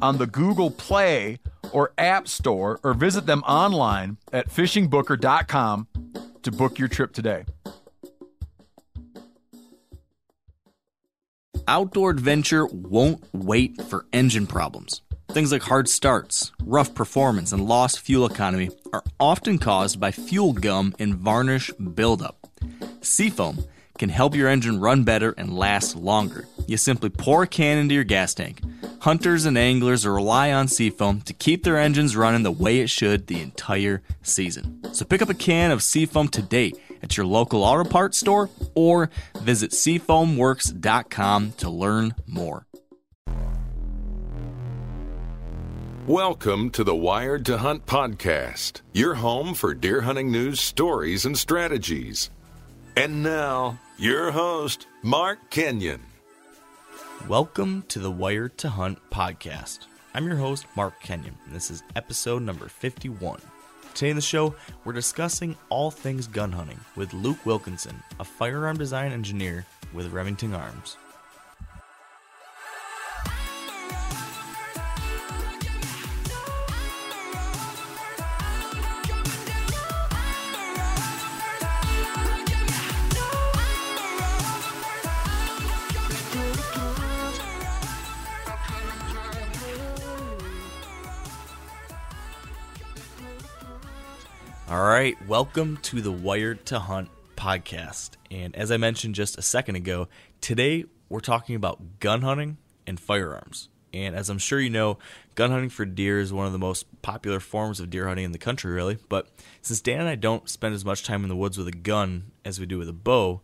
on the Google Play or App Store, or visit them online at fishingbooker.com to book your trip today. Outdoor adventure won't wait for engine problems. Things like hard starts, rough performance, and lost fuel economy are often caused by fuel gum and varnish buildup. Seafoam can help your engine run better and last longer. You simply pour a can into your gas tank. Hunters and anglers rely on Seafoam to keep their engines running the way it should the entire season. So pick up a can of Seafoam today at your local auto parts store or visit SeafoamWorks.com to learn more. Welcome to the Wired to Hunt podcast, your home for deer hunting news, stories, and strategies. And now, your host, Mark Kenyon. Welcome to the Wired to Hunt podcast. I'm your host, Mark Kenyon, and this is episode number 51. Today in the show, we're discussing all things gun hunting with Luke Wilkinson, a firearm design engineer with Remington Arms. All right, welcome to the Wired to Hunt podcast. And as I mentioned just a second ago, today we're talking about gun hunting and firearms. And as I'm sure you know, gun hunting for deer is one of the most popular forms of deer hunting in the country, really. But since Dan and I don't spend as much time in the woods with a gun as we do with a bow,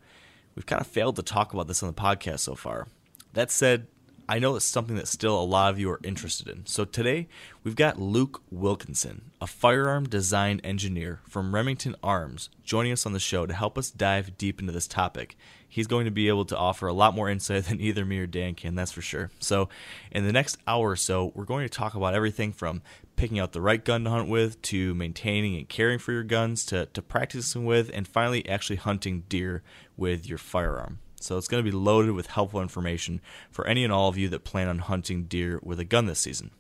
we've kind of failed to talk about this on the podcast so far. That said, I know it's something that still a lot of you are interested in. So today, we've got Luke Wilkinson, a firearm design engineer from Remington Arms, joining us on the show to help us dive deep into this topic. He's going to be able to offer a lot more insight than either me or Dan can, that's for sure. So in the next hour or so, we're going to talk about everything from picking out the right gun to hunt with, to maintaining and caring for your guns, to practicing with, and finally actually hunting deer with your firearm. So it's going to be loaded with helpful information for any and all of you that plan on hunting deer with a gun this season.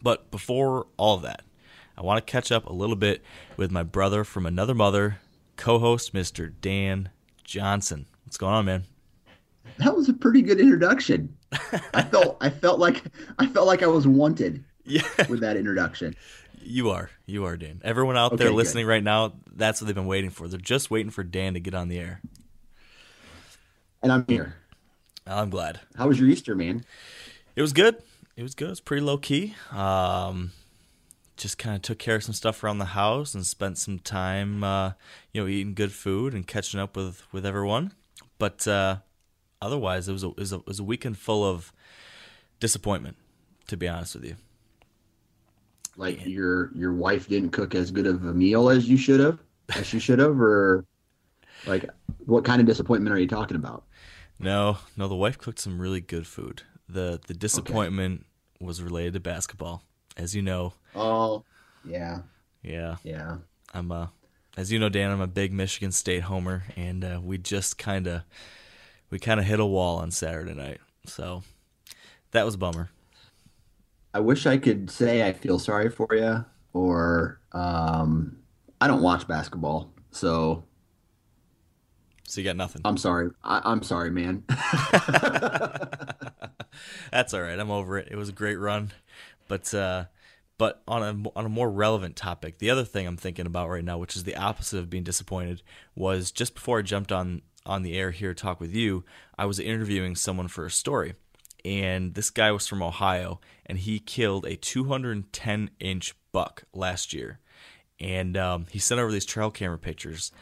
But before all of that, I want to catch up a little bit with my brother from another mother, co-host Mr. Dan Johnson. What's going on, man? That was a pretty good introduction. I felt like I was wanted with that introduction. You are, Dan. Everyone out there listening right now, that's what they've been waiting for. They're just waiting for Dan to get on the air. And I'm here. I'm glad. How was your Easter, man? It was good. It was pretty low key. Just kind of took care of some stuff around the house and spent some time, eating good food and catching up with everyone. But otherwise, it was a weekend full of disappointment, to be honest with you. Like your wife didn't cook as good of a meal as you should have, or like what kind of disappointment are you talking about? No, the wife cooked some really good food. The disappointment was related to basketball, as you know. Oh, yeah. I'm as you know, Dan, I'm a big Michigan State homer, and we just kind of hit a wall on Saturday night. So that was a bummer. I wish I could say I feel sorry for you, or I don't watch basketball, so you got nothing. I'm sorry. I'm sorry, man. That's all right. I'm over it. It was a great run. But on a more relevant topic, the other thing I'm thinking about right now, which is the opposite of being disappointed, was just before I jumped on the air here to talk with you, I was interviewing someone for a story. And this guy was from Ohio, and he killed a 210-inch buck last year. And he sent over these trail camera pictures.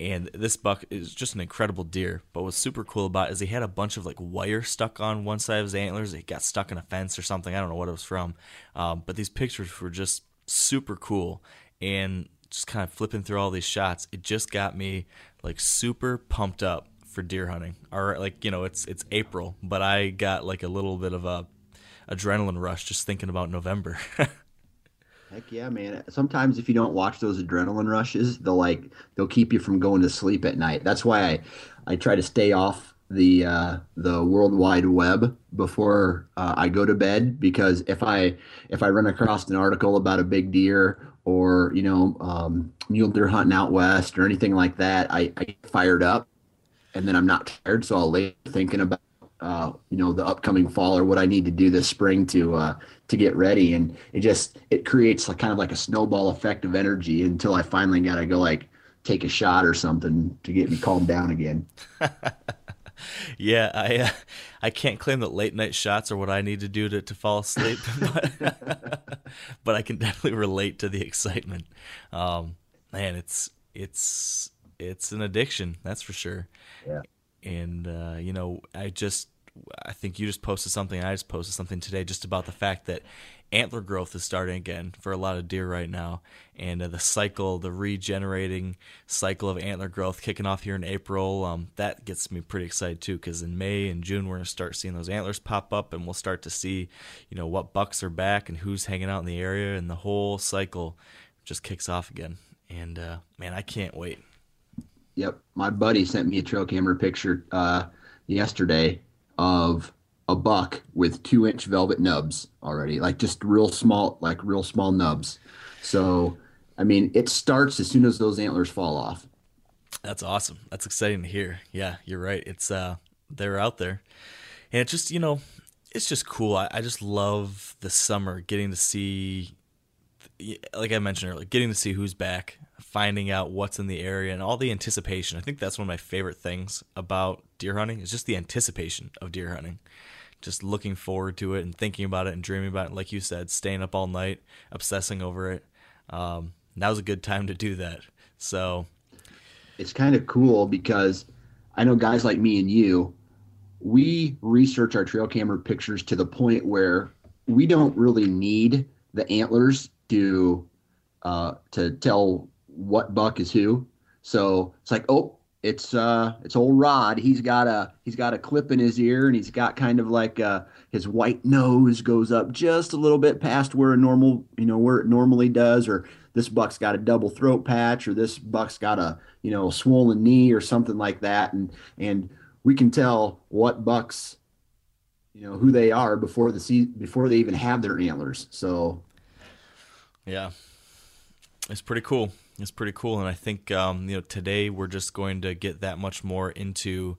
And this buck is just an incredible deer. But what's super cool about it is he had a bunch of like wire stuck on one side of his antlers. It got stuck in a fence or something. I don't know what it was from. But these pictures were just super cool. And just kind of flipping through all these shots, it just got me like super pumped up for deer hunting. Or like, you know, it's April, but I got like a little bit of a adrenaline rush just thinking about November. Heck yeah, man. Sometimes if you don't watch those adrenaline rushes, they'll keep you from going to sleep at night. That's why I try to stay off the World Wide Web before I go to bed, because if I run across an article about a big deer or, you know, mule deer hunting out west or anything like that, I get fired up and then I'm not tired. So I'll lay thinking about you know, the upcoming fall or what I need to do this spring to get ready. And it creates like kind of like a snowball effect of energy until I finally got to go like take a shot or something to get me calmed down again. Yeah. I can't claim that late night shots are what I need to do to fall asleep, but I can definitely relate to the excitement. Man, it's an addiction. That's for sure. Yeah. And, you know, I think you just posted something, and I just posted something today just about the fact that antler growth is starting again for a lot of deer right now. And the regenerating cycle of antler growth kicking off here in April, that gets me pretty excited too, because in May and June we're going to start seeing those antlers pop up, and we'll start to see, you know, what bucks are back and who's hanging out in the area, and the whole cycle just kicks off again. And, man, I can't wait. Yep. My buddy sent me a trail camera picture yesterday of a buck with 2-inch velvet nubs already, like just real small nubs. So, I mean, it starts as soon as those antlers fall off. That's awesome. That's exciting to hear. Yeah, you're right. It's they're out there. And it's just, you know, it's just cool. I just love the summer, getting to see, like I mentioned earlier, getting to see who's back, finding out what's in the area, and all the anticipation. I think that's one of my favorite things about deer hunting, is just the anticipation of deer hunting, just looking forward to it and thinking about it and dreaming about it. Like you said, staying up all night, obsessing over it. Now's a good time to do that. So it's kind of cool because I know guys like me and you, we research our trail camera pictures to the point where we don't really need the antlers to tell what buck is who. So it's like, oh, it's old Rod. He's got a clip in his ear, and he's got kind of like his white nose goes up just a little bit past where it normally does, or this buck's got a double throat patch, or this buck's got a, you know, swollen knee or something like that, and we can tell what bucks, you know, who they are before they even have their antlers. So yeah, it's pretty cool. It's pretty cool, and I think you know, today we're just going to get that much more into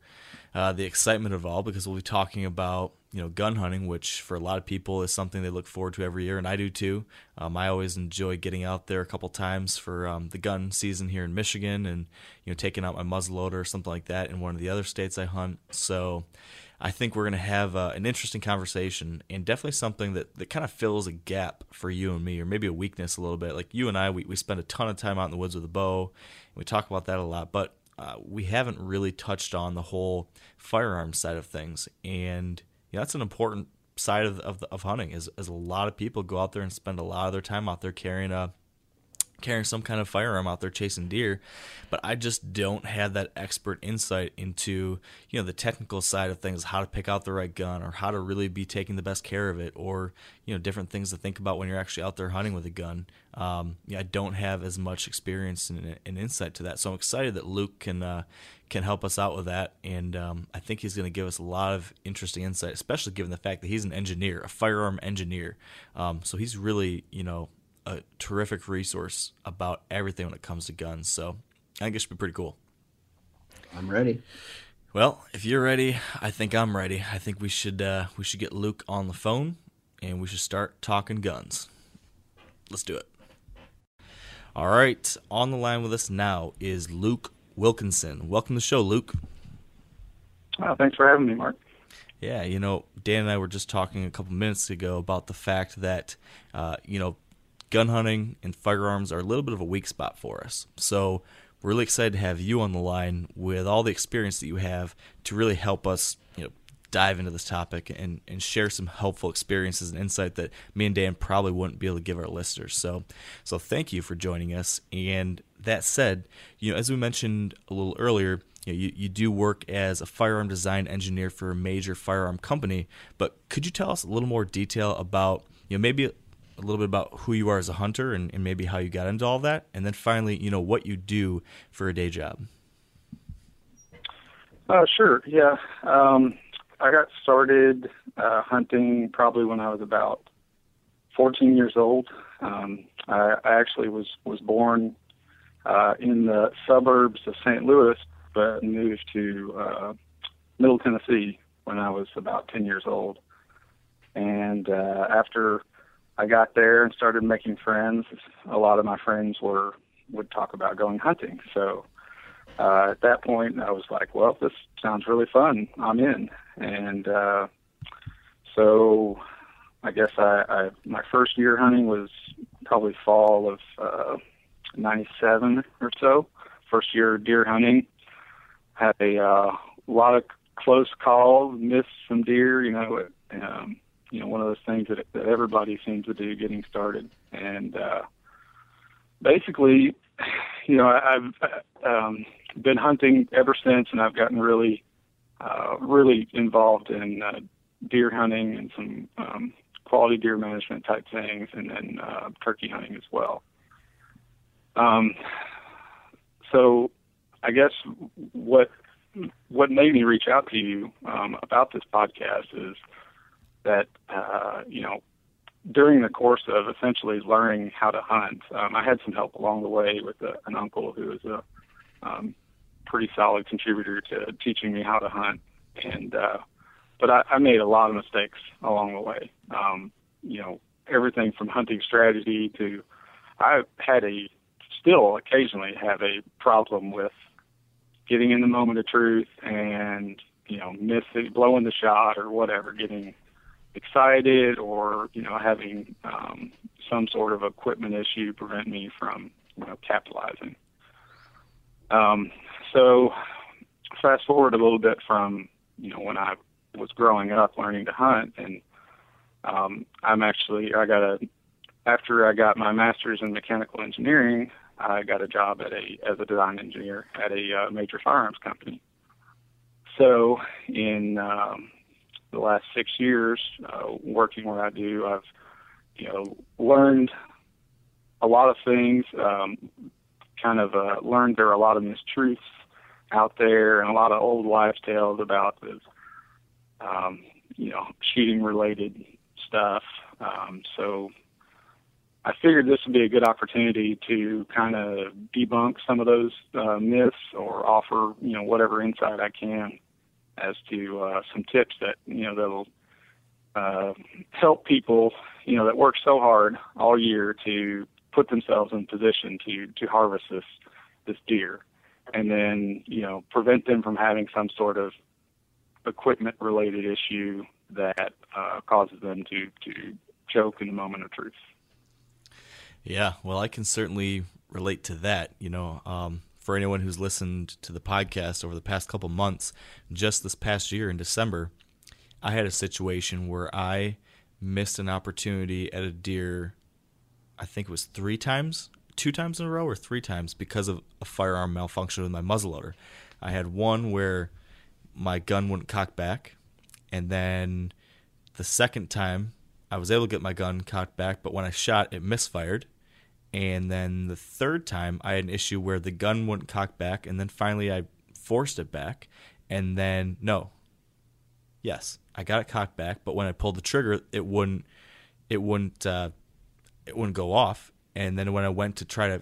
the excitement of all, because we'll be talking about, you know, gun hunting, which for a lot of people is something they look forward to every year, and I do too. I always enjoy getting out there a couple times for the gun season here in Michigan, and, you know, taking out my muzzleloader or something like that in one of the other states I hunt. So I think we're going to have an interesting conversation, and definitely something that kind of fills a gap for you and me, or maybe a weakness a little bit. Like you and I, we spend a ton of time out in the woods with a bow, and we talk about that a lot, but we haven't really touched on the whole firearm side of things. And, you know, that's an important side of hunting, is a lot of people go out there and spend a lot of their time out there carrying some kind of firearm out there chasing deer, but I just don't have that expert insight into, you know, the technical side of things, how to pick out the right gun, or how to really be taking the best care of it, or, you know, different things to think about when you're actually out there hunting with a gun. Yeah, I don't have as much experience and insight to that, so I'm excited that Luke can help us out with that, and I think he's going to give us a lot of interesting insight, especially given the fact that he's an engineer, a firearm engineer, so he's really, you know, a terrific resource about everything when it comes to guns. So I think it should be pretty cool. I'm ready. Well, if you're ready, I think I'm ready. I think we should get Luke on the phone, and we should start talking guns. Let's do it. All right. On the line with us now is Luke Wilkinson. Welcome to the show, Luke. Well, thanks for having me, Mark. Yeah. You know, Dan and I were just talking a couple minutes ago about the fact that, you know, gun hunting and firearms are a little bit of a weak spot for us. So We're really excited to have you on the line with all the experience that you have to really help us, you know, dive into this topic and share some helpful experiences and insight that me and Dan probably wouldn't be able to give our listeners. So thank you for joining us. And that said, you know, as we mentioned a little earlier, you know, you do work as a firearm design engineer for a major firearm company, but could you tell us a little more detail about, you know, maybe a little bit about who you are as a hunter and maybe how you got into all that, and then finally, you know, what you do for a day job? Sure. Yeah. I got started hunting probably when I was about 14 years old. I actually was born in the suburbs of St. Louis, but moved to Middle Tennessee when I was about 10 years old. And after I got there and started making friends, a lot of my friends would talk about going hunting. So at that point, I was like, well, this sounds really fun. I'm in. And so I guess my first year hunting was probably fall of 97 or so. First year deer hunting. Had a lot of close calls, missed some deer, you know, one of those things that everybody seems to do getting started. And basically, you know, I've been hunting ever since, and I've gotten really involved in deer hunting and some quality deer management type things, and then turkey hunting as well. So I guess what made me reach out to you about this podcast is that, you know, during the course of essentially learning how to hunt, I had some help along the way with an uncle who was a pretty solid contributor to teaching me how to hunt. And but I made a lot of mistakes along the way. You know, everything from hunting strategy to still occasionally have a problem with getting in the moment of truth and, you know, blowing the shot or whatever, getting excited or, you know, having some sort of equipment issue prevent me from, you know, capitalizing. So fast forward a little bit from, you know, when I was growing up learning to hunt, and after I got my master's in mechanical engineering, I got a job as a design engineer at a major firearms company. So in the last 6 years working where I do, I've, you know, learned a lot of things, learned there are a lot of mistruths out there and a lot of old wives' tales about this, you know, shooting-related stuff. So I figured this would be a good opportunity to kind of debunk some of those myths or offer, you know, whatever insight I can as to some tips that, you know, that'll help people, you know, that work so hard all year to put themselves in position to harvest this deer, and then, you know, prevent them from having some sort of equipment-related issue that causes them to choke in the moment of truth. Yeah, well, I can certainly relate to that. You know, for anyone who's listened to the podcast over the past couple months, just this past year in December, I had a situation where I missed an opportunity at a deer. I think it was three times because of a firearm malfunction with my muzzleloader. I had one where my gun wouldn't cock back, and then the second time I was able to get my gun cocked back, but when I shot, it misfired. And then the third time, I had an issue where the gun wouldn't cock back, and then finally I forced it back. And then, I got it cocked back, but when I pulled the trigger, it wouldn't go off. And then when I went to try to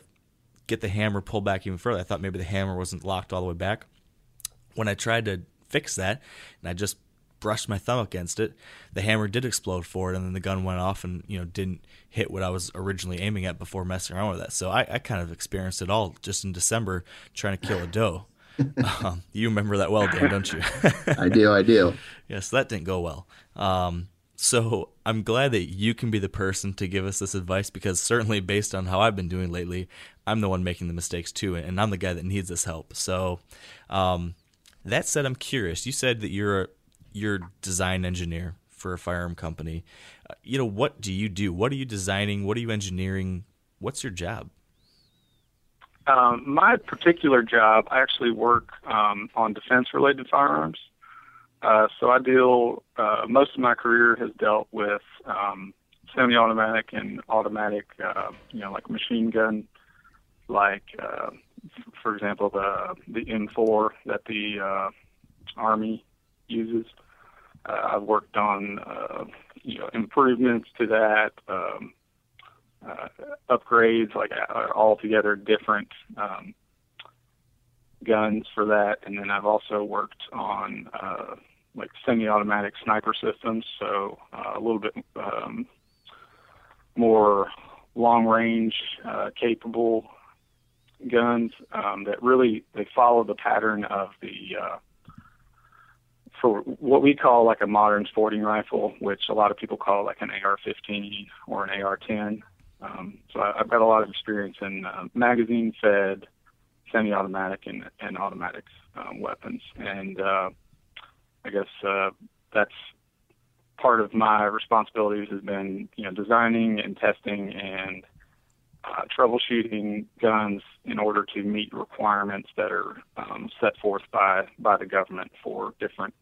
get the hammer pulled back even further, I thought maybe the hammer wasn't locked all the way back. When I tried to fix that, and I just brushed my thumb against it, the hammer did explode forward, and then the gun went off and, you know, didn't hit what I was originally aiming at before messing around with that. So I kind of experienced it all just in December trying to kill a doe. You remember that well, Dan, don't you? I do. Yeah, so that didn't go well. So I'm glad that you can be the person to give us this advice, because certainly based on how I've been doing lately, I'm the one making the mistakes too, and I'm the guy that needs this help. So that said, I'm curious. You said that you're a design engineer for a firearm company. What do you do? What are you designing? What are you engineering? What's your job? My particular job, I actually work on defense-related firearms. So I deal, most of my career has dealt with semi-automatic and automatic, like machine gun, like, for example, the M4 that the Army uses. I've worked on, improvements to that, upgrades, like altogether different guns for that. And then I've also worked on like semi-automatic sniper systems, so a little bit more long-range capable guns that really they follow the pattern of the for what we call like a modern sporting rifle, which a lot of people call like an AR-15 or an AR-10. So I've got a lot of experience in magazine-fed, semi-automatic, and automatic weapons. And I guess that's part of my responsibilities has been, designing and testing and troubleshooting guns in order to meet requirements that are set forth by the government for different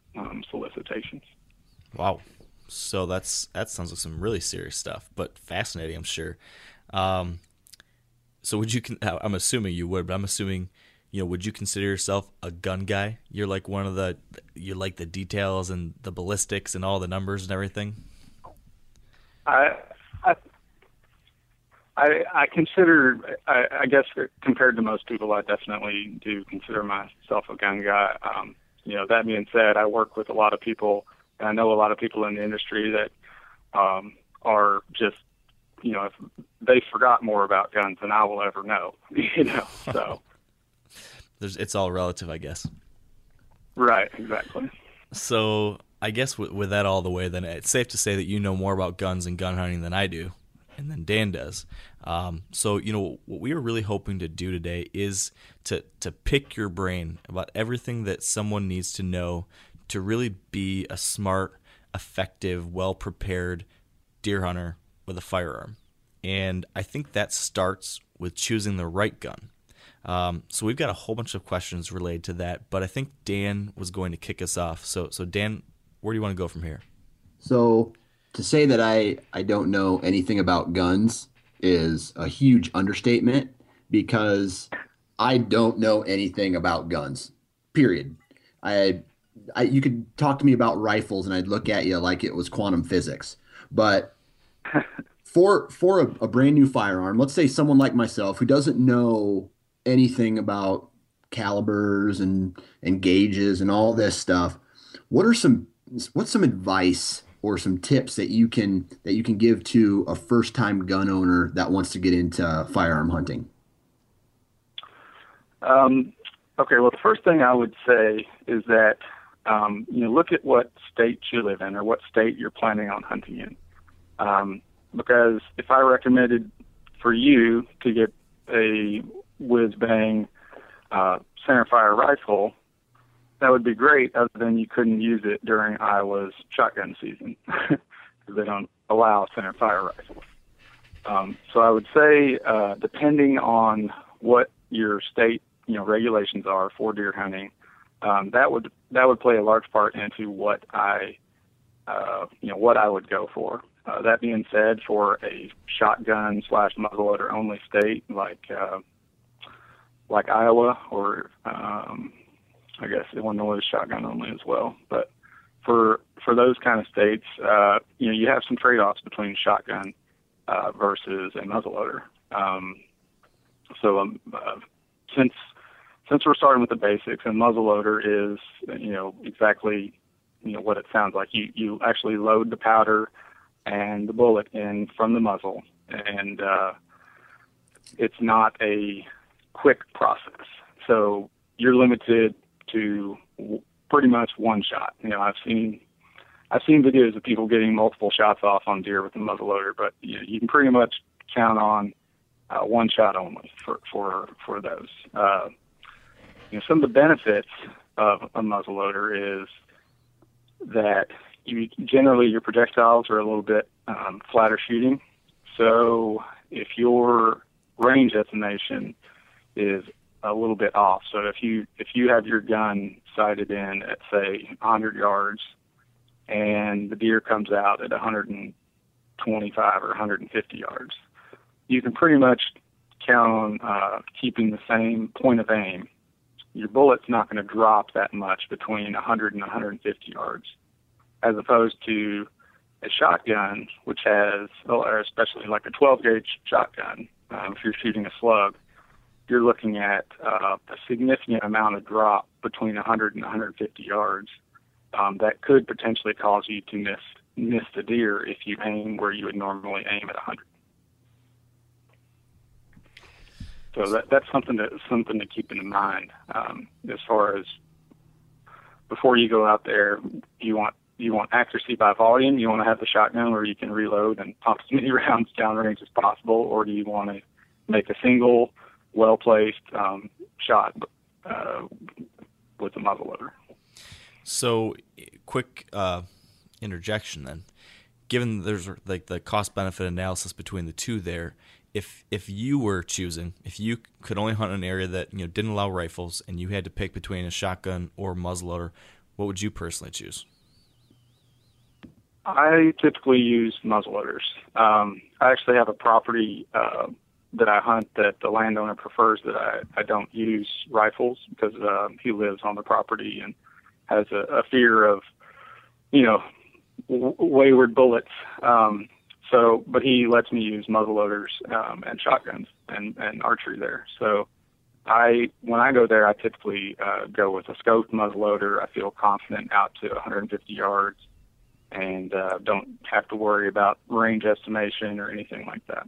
solicitations. Wow. So that sounds like some really serious stuff, but fascinating, I'm sure. So would you consider yourself a gun guy? You're like you like the details and the ballistics and all the numbers and everything? I guess compared to most people, I definitely do consider myself a gun guy. That being said, I work with a lot of people, and I know a lot of people in the industry that are just, if they forgot more about guns than I will ever know, so. It's all relative, I guess. Right, exactly. So I guess with that all the way, then it's safe to say that you know more about guns and gun hunting than I do. And then Dan does. So what we are really hoping to do today is to pick your brain about everything that someone needs to know to really be a smart, effective, well-prepared deer hunter with a firearm. And I think that starts with choosing the right gun. So we've got a whole bunch of questions related to that, but I think Dan was going to kick us off. So Dan, where do you want to go from here? So to say that I don't know anything about guns is a huge understatement, because I don't know anything about guns, period. You could talk to me about rifles and I'd look at you like it was quantum physics. But for a brand new firearm, let's say someone like myself who doesn't know anything about calibers and gauges and all this stuff, what's some advice or some tips that you can give to a first-time gun owner that wants to get into firearm hunting? Okay, well, the first thing I would say is that, look at what state you live in or what state you're planning on hunting in. Because if I recommended for you to get a whiz-bang centerfire rifle, that would be great, other than you couldn't use it during Iowa's shotgun season, because they don't allow center fire rifles. So I would say, depending on what your state, regulations are for deer hunting, that would play a large part into what I would go for. That being said, for a shotgun / muzzleloader only state like Iowa or I guess Illinois is shotgun only as well, but for those kind of states, you have some trade-offs between shotgun versus a muzzleloader. Since we're starting with the basics, and muzzleloader is exactly what it sounds like. You actually load the powder and the bullet in from the muzzle, and it's not a quick process. So you're limited to pretty much one shot. I've seen I've seen videos of people getting multiple shots off on deer with a muzzleloader, but you can pretty much count on one shot only for those. Some of the benefits of a muzzleloader is that generally your projectiles are a little bit flatter shooting. So if your range estimation is a little bit off, so if you have your gun sighted in at say 100 yards, and the deer comes out at 125 or 150 yards, you can pretty much count on keeping the same point of aim. Your bullet's not going to drop that much between 100 and 150 yards, as opposed to a shotgun, which has, or especially like a 12-gauge shotgun, if you're shooting a slug, you're looking at a significant amount of drop between 100 and 150 yards. That could potentially cause you to miss the deer if you aim where you would normally aim at 100. So that's something to keep in mind as far as before you go out there. You want accuracy by volume. You want to have the shotgun where you can reload and pop as many rounds downrange as possible, or do you want to make a single well-placed shot with a muzzleloader? So, quick interjection then. Given there's like the cost-benefit analysis between the two there, if you were choosing, if you could only hunt an area that didn't allow rifles, and you had to pick between a shotgun or muzzleloader, what would you personally choose? I typically use muzzleloaders. I actually have a property that I hunt that the landowner prefers that I don't use rifles because he lives on the property and has a fear of, wayward bullets. But he lets me use muzzleloaders and shotguns and archery there. So when I go there, I typically go with a scoped muzzleloader. I feel confident out to 150 yards and don't have to worry about range estimation or anything like that.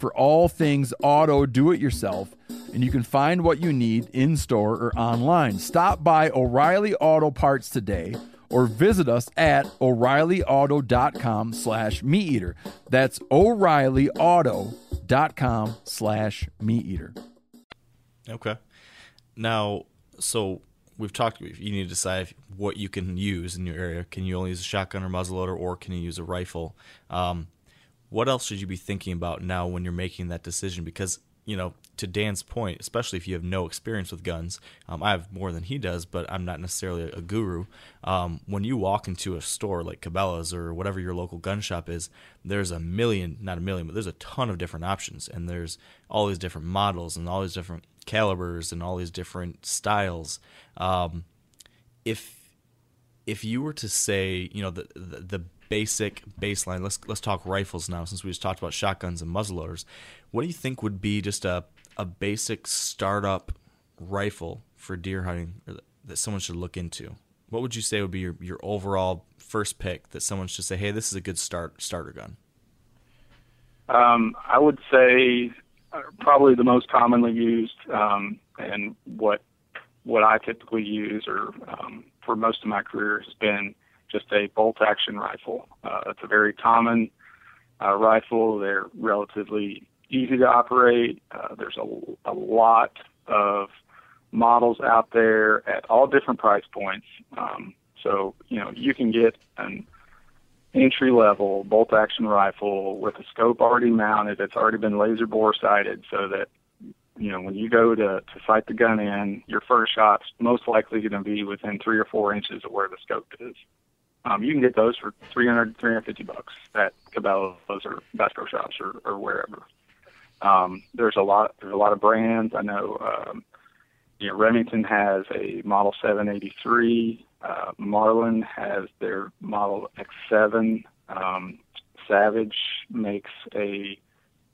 for all things auto do-it-yourself, and you can find what you need in-store or online. Stop by O'Reilly Auto Parts today or visit us at O'ReillyAuto.com/MeatEater. That's O'ReillyAuto.com/MeatEater. Okay. Now, so we've talked, you need to decide what you can use in your area. Can you only use a shotgun or muzzleloader, or can you use a rifle? What else should you be thinking about now when you're making that decision? Because you know, to Dan's point, especially if you have no experience with guns, I have more than he does, but I'm not necessarily a guru. When you walk into a store like Cabela's or whatever your local gun shop is, there's not a million, but there's a ton of different options. And there's all these different models and all these different calibers and all these different styles. If you were to say, you know, the basic baseline, let's talk rifles now, since we just talked about shotguns and muzzleloaders. What do you think would be just a basic startup rifle for deer hunting that someone should look into? What would you say would be your overall first pick that someone should say, hey, this is a good starter gun? I would say probably the most commonly used and what I typically use or for most of my career has been just a bolt-action rifle. It's a very common rifle. They're relatively easy to operate. There's a lot of models out there at all different price points. So, you know, you can get an entry-level bolt-action rifle with a scope already mounted. It's already been laser bore sighted so that, you know, when you go to sight the gun in, your first shot's most likely going to be within 3 or 4 inches of where the scope is. You can get those for $300, $350 at Cabela's or Bass Pro Shops or wherever. There's a lot of brands. I know, you know, Remington has a Model 783. Marlin has their Model X7. Savage makes a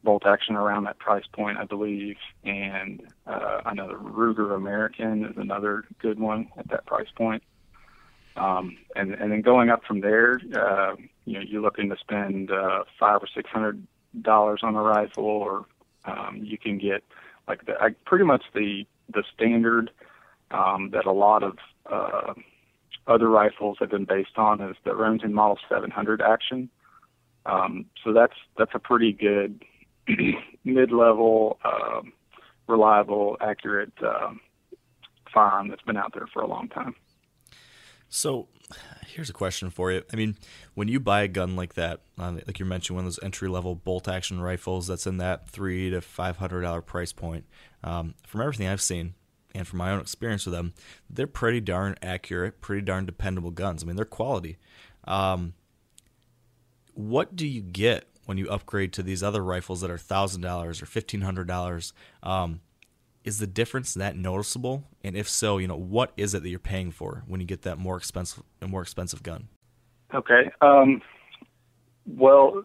bolt action around that price point, I believe. And I know the Ruger American is another good one at that price point. And then going up from there, you know, you're looking to spend $500 or $600 on a rifle, or you can get like pretty much the standard that a lot of other rifles have been based on is the Remington Model 700 action. So that's a pretty good mid-level, reliable, accurate firearm that's been out there for a long time. So here's a question for you. I mean, when you buy a gun like that, like you mentioned, one of those entry-level bolt-action rifles that's in that $300 to $500 price point, from everything I've seen and from my own experience with them, they're pretty darn accurate, pretty darn dependable guns. I mean, they're quality. What do you get when you upgrade to these other rifles that are $1,000 or $1,500? Is the difference that noticeable? And if so, you know, what is it that you're paying for when you get that more expensive gun? Okay. Well,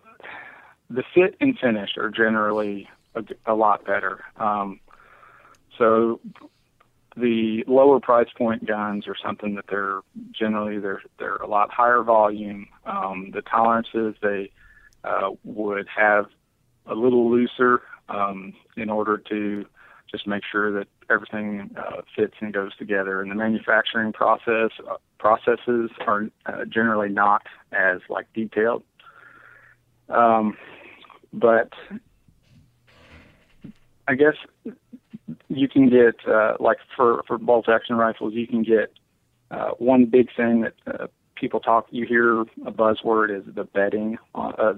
the fit and finish are generally a lot better. So the lower price point guns are something that they're generally a lot higher volume. The tolerances, they would have a little looser in order to just make sure that everything fits and goes together. And the manufacturing processes are generally not as like detailed. But I guess you can get like for bolt action rifles, you can get one big thing that people talk, you hear a buzzword is the bedding of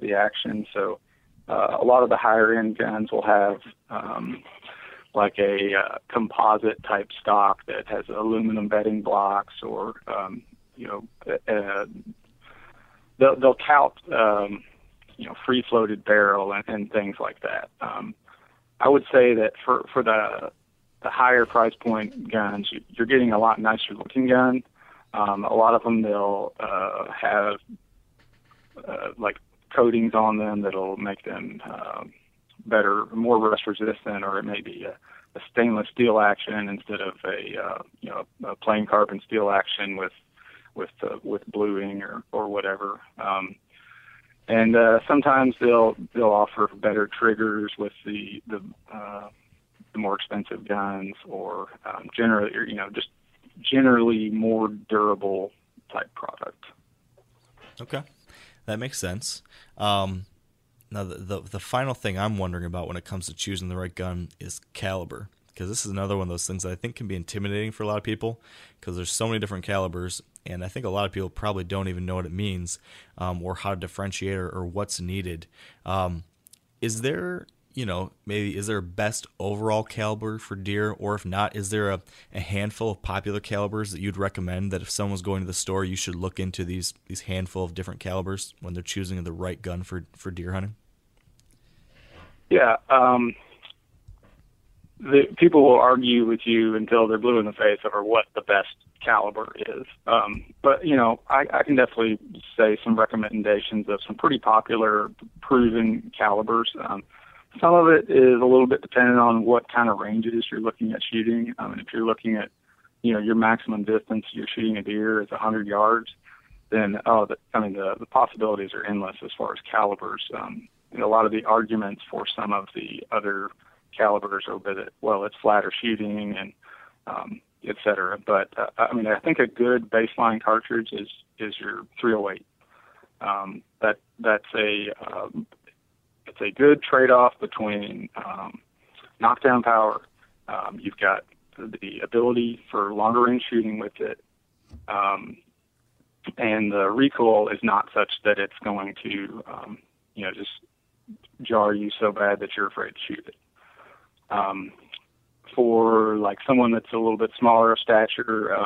the action. So a lot of the higher end guns will have like a composite type stock that has aluminum bedding blocks, or you know, they'll tout you know, free floated barrel and things like that. I would say that for the higher price point guns, you're getting a lot nicer looking gun. A lot of them, they'll have like coatings on them that'll make them better, more rust resistant, or it may be a stainless steel action instead of you know, a plain carbon steel action with bluing or whatever. And sometimes they'll offer better triggers with the more expensive guns, or generally, you know, just generally more durable type product. Okay, that makes sense. Now, the final thing I'm wondering about when it comes to choosing the right gun is caliber, because this is another one of those things that I think can be intimidating for a lot of people, because there's so many different calibers, and I think a lot of people probably don't even know what it means, or how to differentiate, or what's needed. Is there you know, maybe is there a best overall caliber for deer? Or if not, is there a handful of popular calibers that you'd recommend that if someone's going to the store, you should look into these handful of different calibers when they're choosing the right gun for deer hunting? Yeah. The people will argue with you until they're blue in the face over what the best caliber is. But, you know, I can definitely say some recommendations of some pretty popular proven calibers. Some of it is a little bit dependent on what kind of ranges you're looking at shooting. And if you're looking at, you know, your maximum distance you're shooting a deer is 100 yards, then, the possibilities are endless as far as calibers. And a lot of the arguments for some of the other calibers are that, well, it's flatter shooting and et cetera. But, I think a good baseline cartridge is your 308. It's a good trade-off between knockdown power. You've got the ability for longer-range shooting with it, and the recoil is not such that it's going to, just jar you so bad that you're afraid to shoot it. For like someone that's a little bit smaller of stature,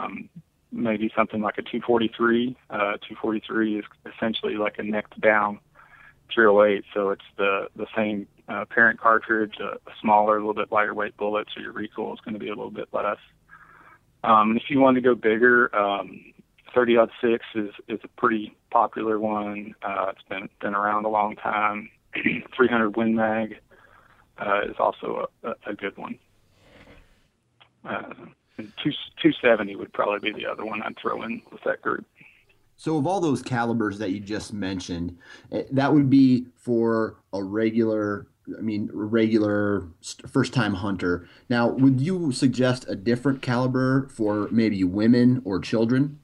maybe something like a 243. 243 is essentially like a necked-down 308, so it's the same parent cartridge, a smaller, a little bit lighter weight bullet, so your recoil is going to be a little bit less. If you want to go bigger, 30-06 is a pretty popular one. It's been around a long time. 300 Win Mag is also a good one. 270 would probably be the other one I'd throw in with that group. So of all those calibers that you just mentioned, that would be for a regular first-time hunter. Now, would you suggest a different caliber for maybe women or children?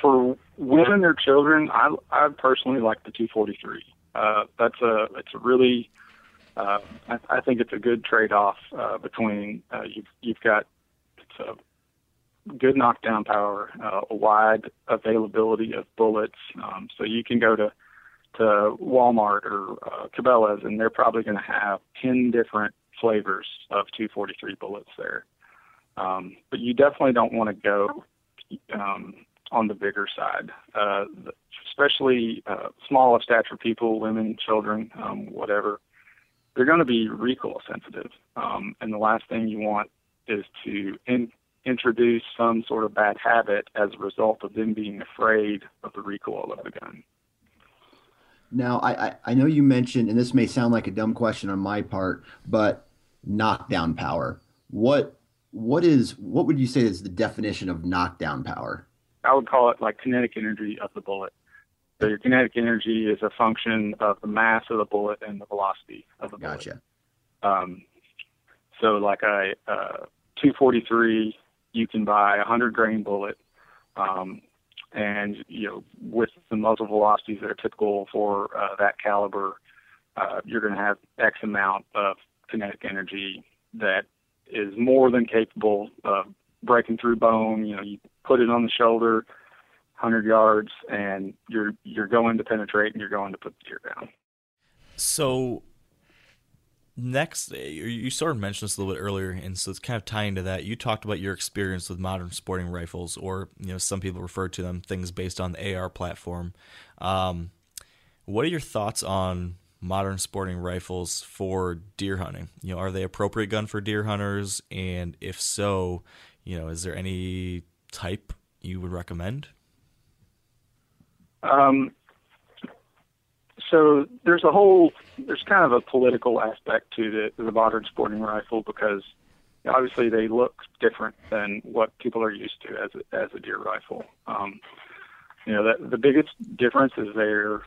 For women or children, I personally like the 243. I think it's a good trade-off between you've got good knockdown power, a wide availability of bullets. So you can go to Walmart or Cabela's, and they're probably going to have 10 different flavors of 243 bullets there. But you definitely don't want to go on the bigger side, especially small of stature people, women, children, whatever. They're going to be recoil sensitive. And the last thing you want is to introduce some sort of bad habit as a result of them being afraid of the recoil of the gun. Now, I know you mentioned, and this may sound like a dumb question on my part, but knockdown power. What would you say is the definition of knockdown power? I would call it like kinetic energy of the bullet. So your kinetic energy is a function of the mass of the bullet and the velocity of the bullet. Gotcha. So like 243, you can buy a 100-grain bullet, and with the muzzle velocities that are typical for that caliber, you're going to have X amount of kinetic energy that is more than capable of breaking through bone. You put it on the shoulder, 100 yards, and you're going to penetrate and you're going to put the deer down. So. Next, you sort of mentioned this a little bit earlier, and so it's kind of tying to that. You talked about your experience with modern sporting rifles, or some people refer to them things based on the AR platform. What are your thoughts on modern sporting rifles for deer hunting? Are they appropriate gun for deer hunters? And if so, is there any type you would recommend? So there's kind of a political aspect to the modern sporting rifle, because obviously they look different than what people are used to as a deer rifle. The biggest difference is they're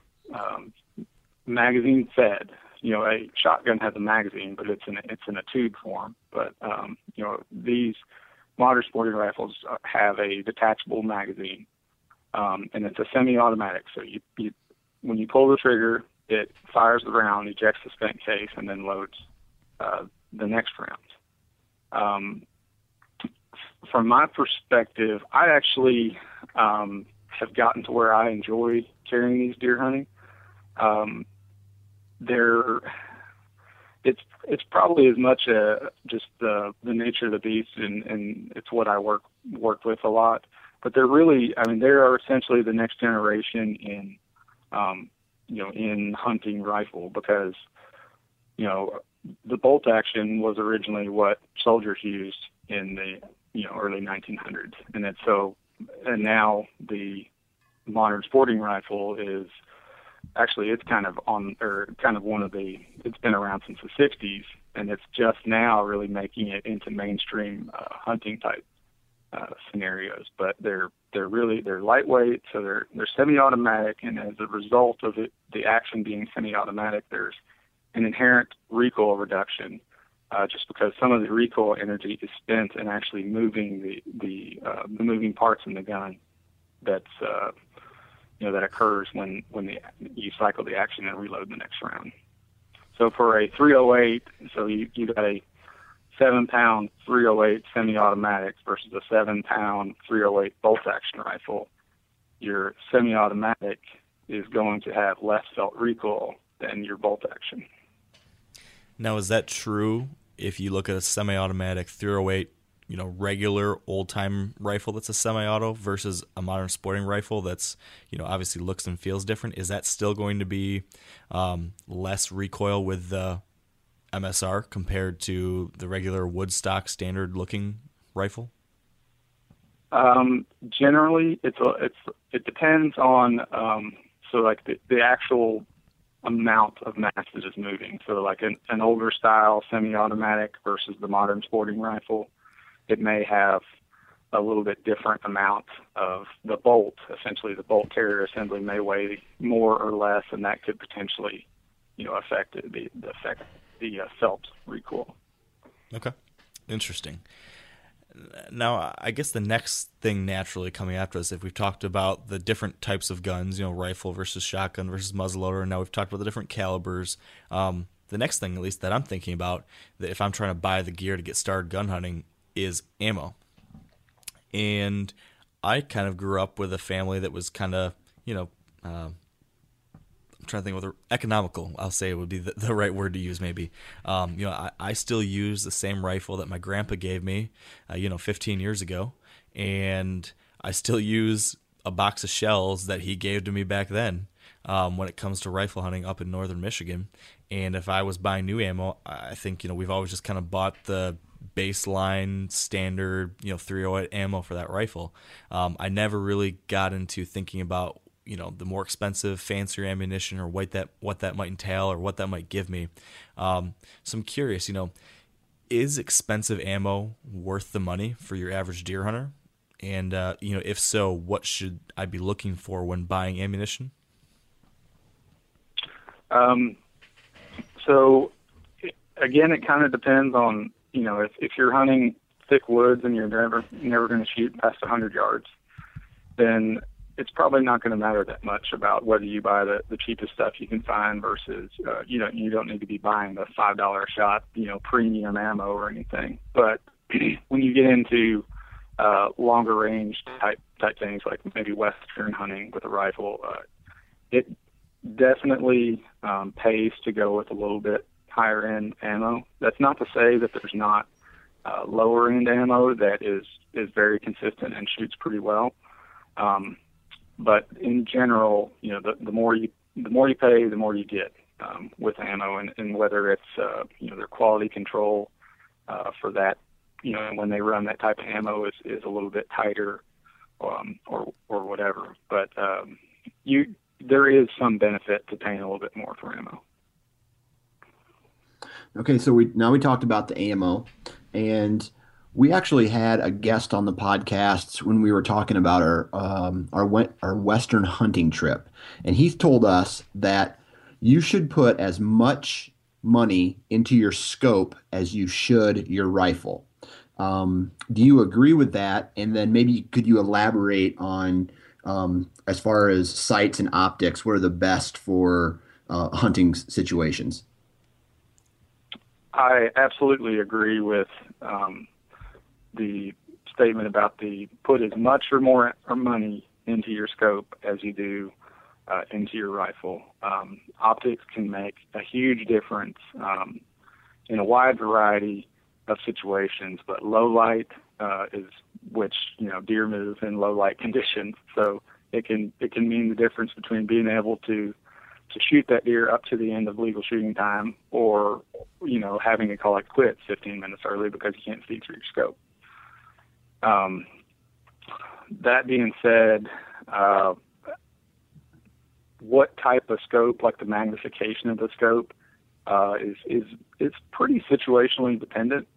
magazine fed. A shotgun has a magazine, but it's in a tube form. But these modern sporting rifles have a detachable magazine, and it's a semi-automatic. So you when you pull the trigger, it fires the round, ejects the spent case, and then loads the next round. From my perspective, I actually have gotten to where I enjoy carrying these deer hunting. It's probably as much just the nature of the beast, and it's what I worked with a lot. But they're really, I mean, they are essentially the next generation in, in hunting rifle, because, the bolt action was originally what soldiers used in the early 1900s, and now the modern sporting rifle is actually it's been around since the 60s, and it's just now really making it into mainstream hunting type scenarios. But they're lightweight, so they're semi-automatic, and as a result of it, the action being semi-automatic, there's an inherent recoil reduction, just because some of the recoil energy is spent in actually moving the moving parts in the gun. That's that occurs when you cycle the action and reload the next round. So for a 308, so you got a 7-pound 308 semi-automatic versus a 7-pound 308 bolt-action rifle. Your semi-automatic is going to have less felt recoil than your bolt action. Now, is that true if you look at a semi-automatic 308, regular old-time rifle that's a semi-auto versus a modern sporting rifle that's, obviously looks and feels different? Is that still going to be less recoil with the MSR compared to the regular wood stock standard-looking rifle? Generally, it depends on the actual amount of mass that is moving. So like an older style semi-automatic versus the modern sporting rifle, it may have a little bit different amount of the bolt. Essentially, the bolt carrier assembly may weigh more or less, and that could potentially, affect the felt recoil. Okay, interesting. Now, I guess the next thing naturally coming after us, if we've talked about the different types of guns, rifle versus shotgun versus muzzleloader, and now we've talked about the different calibers. The next thing, at least that I'm thinking about, that if I'm trying to buy the gear to get started gun hunting, is ammo. And I kind of grew up with a family that was kind of, I'm trying to think whether economical, I'll say, it would be the right word to use maybe. I still use the same rifle that my grandpa gave me, 15 years ago. And I still use a box of shells that he gave to me back then, when it comes to rifle hunting up in northern Michigan. And if I was buying new ammo, I think, we've always just kind of bought the baseline standard, 308 ammo for that rifle. I never really got into thinking about the more expensive, fancier ammunition, or what that might entail, or what that might give me. So I'm curious, is expensive ammo worth the money for your average deer hunter? And, if so, what should I be looking for when buying ammunition? So again, it kind of depends on, if you're hunting thick woods and you're never going to shoot past 100 yards, then it's probably not going to matter that much about whether you buy the cheapest stuff you can find versus, you don't need to be buying the $5 shot, premium ammo or anything. But when you get into longer range type things, like maybe Western hunting with a rifle, it definitely pays to go with a little bit higher end ammo. That's not to say that there's not lower end ammo that is very consistent and shoots pretty well. But in general, the more you pay, the more you get with ammo, and whether it's their quality control for that, when they run that type of ammo is a little bit tighter, or whatever. But there is some benefit to paying a little bit more for ammo. Okay, so we talked about the ammo, and we actually had a guest on the podcast when we were talking about our Western hunting trip, and he told us that you should put as much money into your scope as you should your rifle. Do you agree with that? And then maybe could you elaborate on as far as sights and optics, what are the best for hunting situations? I absolutely agree with the statement about put as much or more money into your scope as you do into your rifle. Optics can make a huge difference in a wide variety of situations, but low light is, which, you know, deer move in low light conditions. So it can mean the difference between being able to shoot that deer up to the end of legal shooting time, or, you know, having to call it quits 15 minutes early because you can't see through your scope. That being said, what type of scope, like the magnification of the scope, is pretty situationally dependent.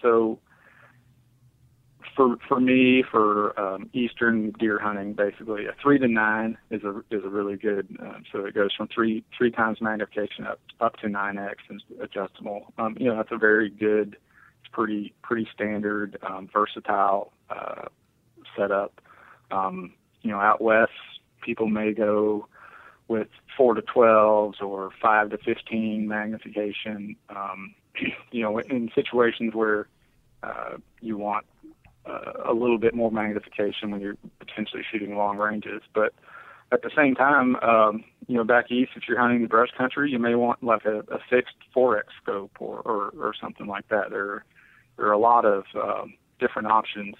So for me, for eastern deer hunting, basically a 3 to 9 is a really good. So it goes from three times magnification up to 9x and adjustable. You know, that's a very good, pretty standard, versatile setup. You know, out west, people may go with 4 to 12s or 5 to 15 magnification. You know, in situations where you want a little bit more magnification when you're potentially shooting long ranges. But at the same time, you know, back east, if you're hunting the brush country, you may want like a fixed 4x scope or something like that. There are a lot of different options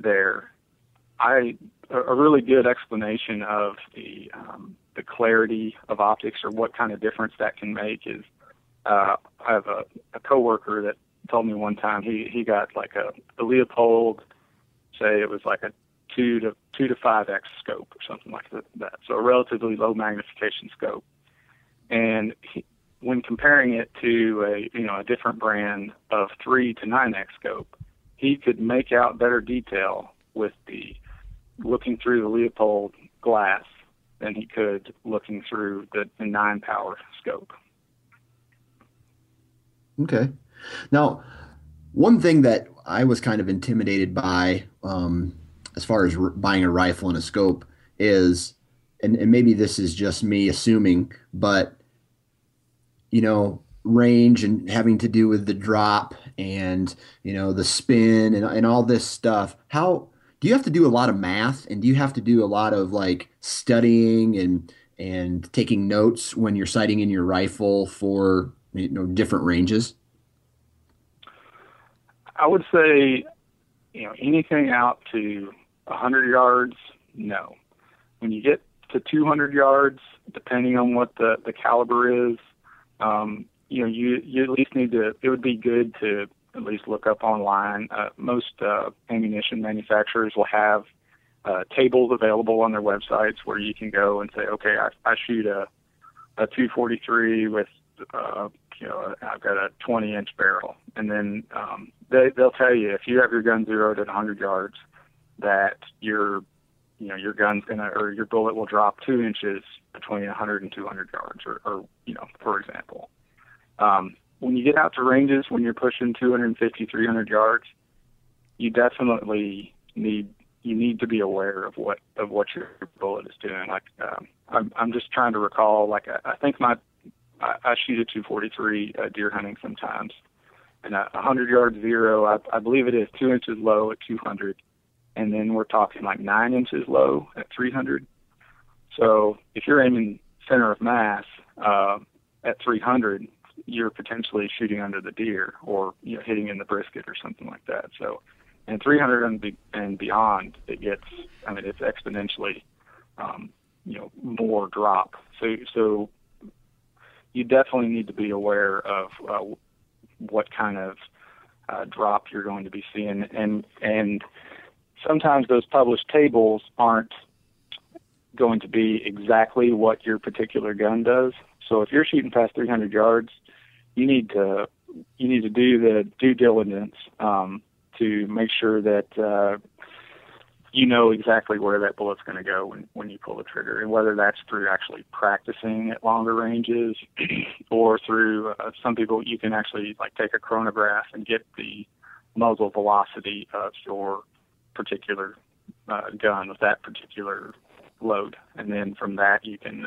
there. A really good explanation of the clarity of optics, or what kind of difference that can make, is I have a coworker that told me one time he got like a Leopold, say it was like a 2 to 5x scope or something like that. So a relatively low magnification scope, and when comparing it to a different brand of 3 to 9x scope, he could make out better detail with the looking through the Leopold glass than he could looking through the 9-power scope. Okay. Now, one thing that I was kind of intimidated by as far as buying a rifle and a scope is, and maybe this is just me assuming, but, you know, range and having to do with the drop and, you know, the spin and all this stuff. How do you have to do a lot of math, and do you have to do a lot of like studying and taking notes when you're sighting in your rifle for, you know, different ranges? I would say, you know, anything out to 100 yards, no. When you get to 200 yards, depending on what the caliber is, you know, you at least need to, it would be good to at least look up online. Most ammunition manufacturers will have tables available on their websites where you can go and say, okay, I shoot a 243 with, you know, I've got a 20-inch barrel. And then they'll tell you, if you have your gun zeroed at 100 yards, that your gun's going to, or your bullet will drop 2 inches between 100 and 200 yards, or you know, for example. When you get out to ranges, when you're pushing 250, 300 yards, you definitely need to be aware of what your bullet is doing. Like I'm just trying to recall. Like I think I shoot a 243 deer hunting sometimes, and a 100-yard zero, I believe it is 2 inches low at 200, and then we're talking like 9 inches low at 300. So if you're aiming center of mass at 300. You're potentially shooting under the deer, or, you know, hitting in the brisket or something like that. So, and 300 and beyond, it gets, I mean, it's exponentially, you know, more drop. So you definitely need to be aware of what kind of drop you're going to be seeing, and sometimes those published tables aren't going to be exactly what your particular gun does. So if you're shooting past 300 yards, you need to do the due diligence to make sure that you know exactly where that bullet's going to go when you pull the trigger, and whether that's through actually practicing at longer ranges or through some people, you can actually like take a chronograph and get the muzzle velocity of your particular gun with that particular load, and then from that you can.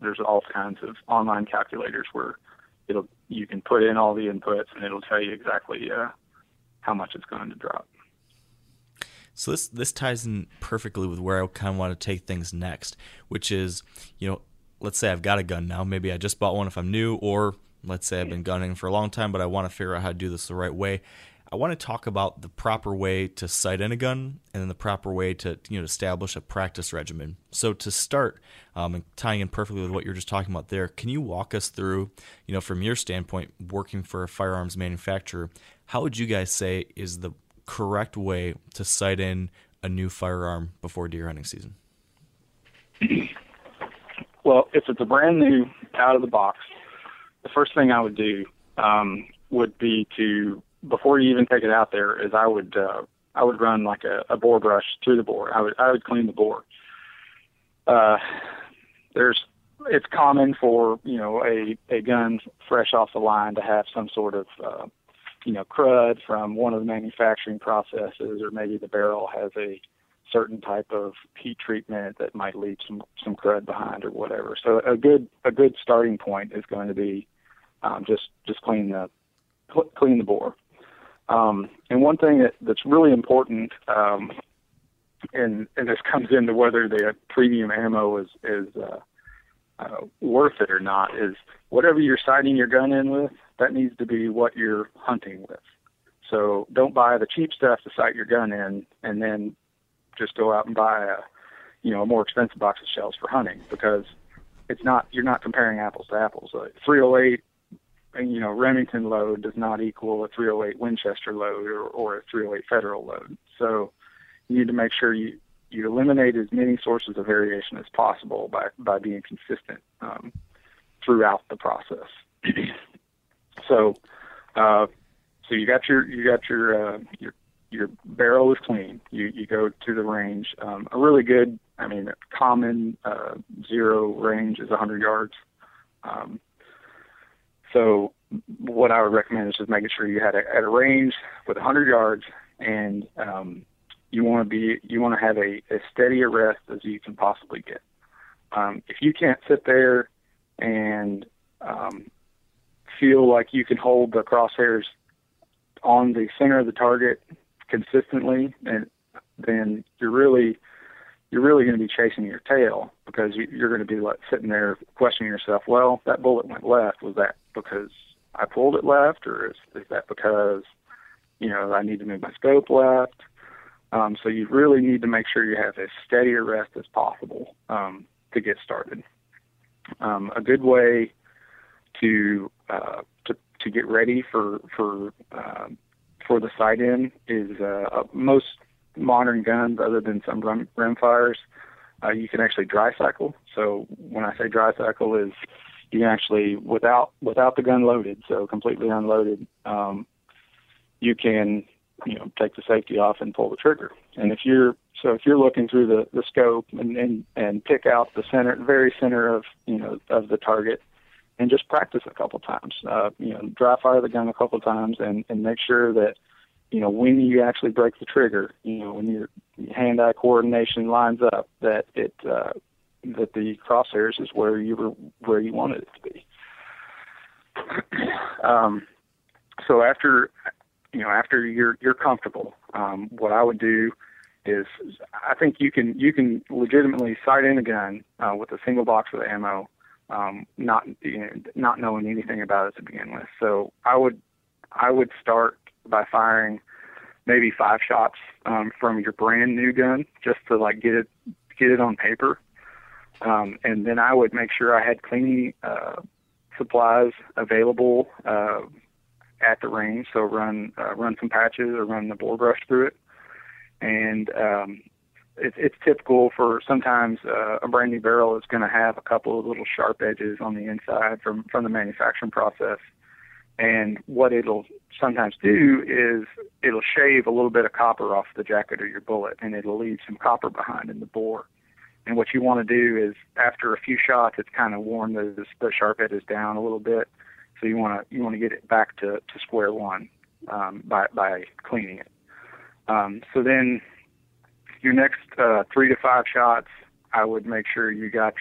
There's all kinds of online calculators where you can put in all the inputs and it'll tell you exactly how much it's going to drop. So this ties in perfectly with where I kind of want to take things next, which is, you know, let's say I've got a gun now. Maybe I just bought one if I'm new, or let's say I've been gunning for a long time, but I want to figure out how to do this the right way. I want to talk about the proper way to sight in a gun and then the proper way to, you know, establish a practice regimen. So to start, and tying in perfectly with what you're just talking about there, can you walk us through, you know, from your standpoint, working for a firearms manufacturer, how would you guys say is the correct way to sight in a new firearm before deer hunting season? Well, if it's a brand new, out of the box, the first thing I would do would be to, before you even take it out there, is I would run like a bore brush through the bore. I would clean the bore. It's common for, you know, a gun fresh off the line to have some sort of crud from one of the manufacturing processes, or maybe the barrel has a certain type of heat treatment that might leave some crud behind or whatever. So a good starting point is going to be just clean the bore. And one thing that's really important, and this comes into whether the premium ammo is worth it or not, is whatever you're sighting your gun in with, that needs to be what you're hunting with. So don't buy the cheap stuff to sight your gun in, and then just go out and buy a more expensive box of shells for hunting, because you're not comparing apples to apples. Like 308, Remington load does not equal a 308 Winchester load or a 308 Federal load. So you need to make sure you eliminate as many sources of variation as possible by being consistent throughout the process. So your barrel is clean. You go to the range. A really good, common zero range is 100 yards. So what I would recommend is just making sure you had at a range with 100 yards, and you want to have as steady a rest as you can possibly get. If you can't sit there and feel like you can hold the crosshairs on the center of the target consistently, and then you're really going to be chasing your tail, because you're going to be sitting there questioning yourself, well, that bullet went left. Was that because I pulled it left, or is that because, I need to move my scope left? So you really need to make sure you have as steady a rest as possible to get started. A good way to get ready for the sight-in is most modern guns, other than some REM fires, you can actually dry cycle. So when I say dry cycle is you can actually, without the gun loaded, so completely unloaded, you can take the safety off and pull the trigger. And if you're looking through the scope and pick out the very center of the target, and just practice a couple times, dry fire the gun a couple times, and make sure that when you actually break the trigger, when your hand-eye coordination lines up, that that the crosshairs is where you wanted it to be. So after you're comfortable, what I would do is I think you can legitimately sight in a gun with a single box of ammo, not knowing anything about it to begin with. So I would start by firing maybe 5 shots from your brand new gun, just to get it on paper, and then I would make sure I had cleaning supplies available at the range. So run some patches or run the bore brush through it, and it's typical for sometimes a brand new barrel is going to have a couple of little sharp edges on the inside from the manufacturing process. And what it'll sometimes do is it'll shave a little bit of copper off the jacket of your bullet, and it'll leave some copper behind in the bore. And what you want to do is after a few shots, it's kind of worn the sharp edges down a little bit. So you want to get it back to square one by cleaning it. So then your next 3 to 5 shots, I would make sure you got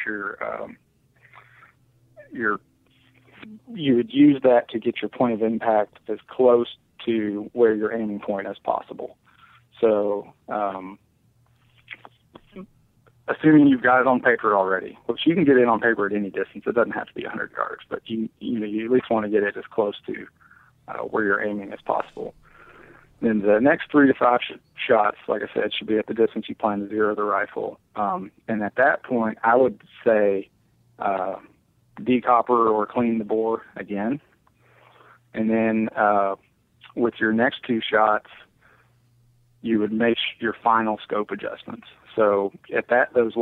you would use that to get your point of impact as close to where you're aiming point as possible. So assuming you've got it on paper already, which you can get it on paper at any distance. It doesn't have to be 100 yards, but you at least want to get it as close to where you're aiming as possible. Then the next 3 to 5 shots, like I said, should be at the distance you plan to zero the rifle. And at that point, I would say decopper or clean the bore again. And then with your next 2 shots, you would make your final scope adjustments. So at that, those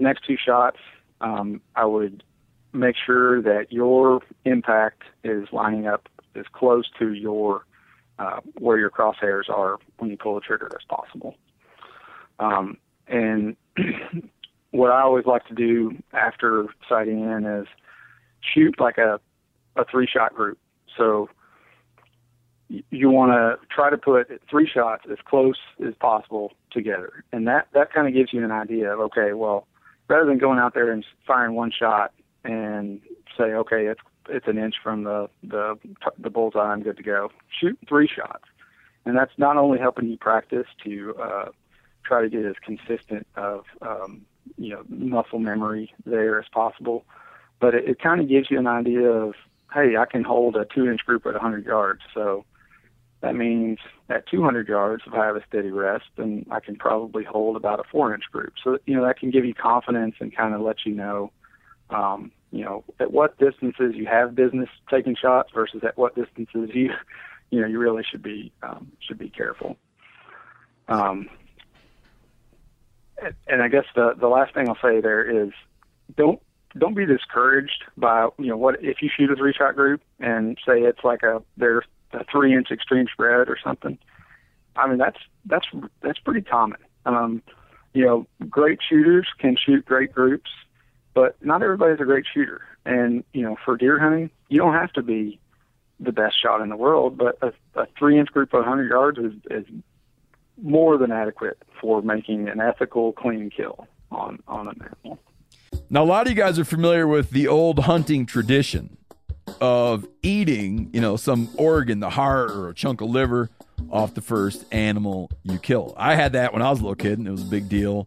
next 2 shots, I would make sure that your impact is lining up as close to your where your crosshairs are when you pull the trigger as possible. And what I always like to do after sighting in is shoot like a 3-shot group. So you want to try to put 3 shots as close as possible together. And that kind of gives you an idea of, okay, well, rather than going out there and firing 1 shot and say, okay, it's an inch from the bullseye, I'm good to go. Shoot 3 shots. And that's not only helping you practice to try to get as consistent of muscle memory there as possible, but it kind of gives you an idea of, hey, I can hold a 2-inch group at 100 yards. So that means at 200 yards, if I have a steady rest, then I can probably hold about a 4-inch group. So, that can give you confidence and kind of let you know, at what distances you have business taking shots versus at what distances you really should be careful. And I guess the last thing I'll say there is don't be discouraged by, what if you shoot a 3-shot group and say it's like there's a 3-inch extreme spread or something. I mean, that's pretty common. Great shooters can shoot great groups, but not everybody's a great shooter. And, for deer hunting, you don't have to be the best shot in the world, but a 3-inch group of 100 yards is more than adequate for making an ethical, clean kill on an animal. Now, a lot of you guys are familiar with the old hunting tradition of eating, some organ, the heart or a chunk of liver off the first animal you kill. I had that when I was a little kid, and it was a big deal.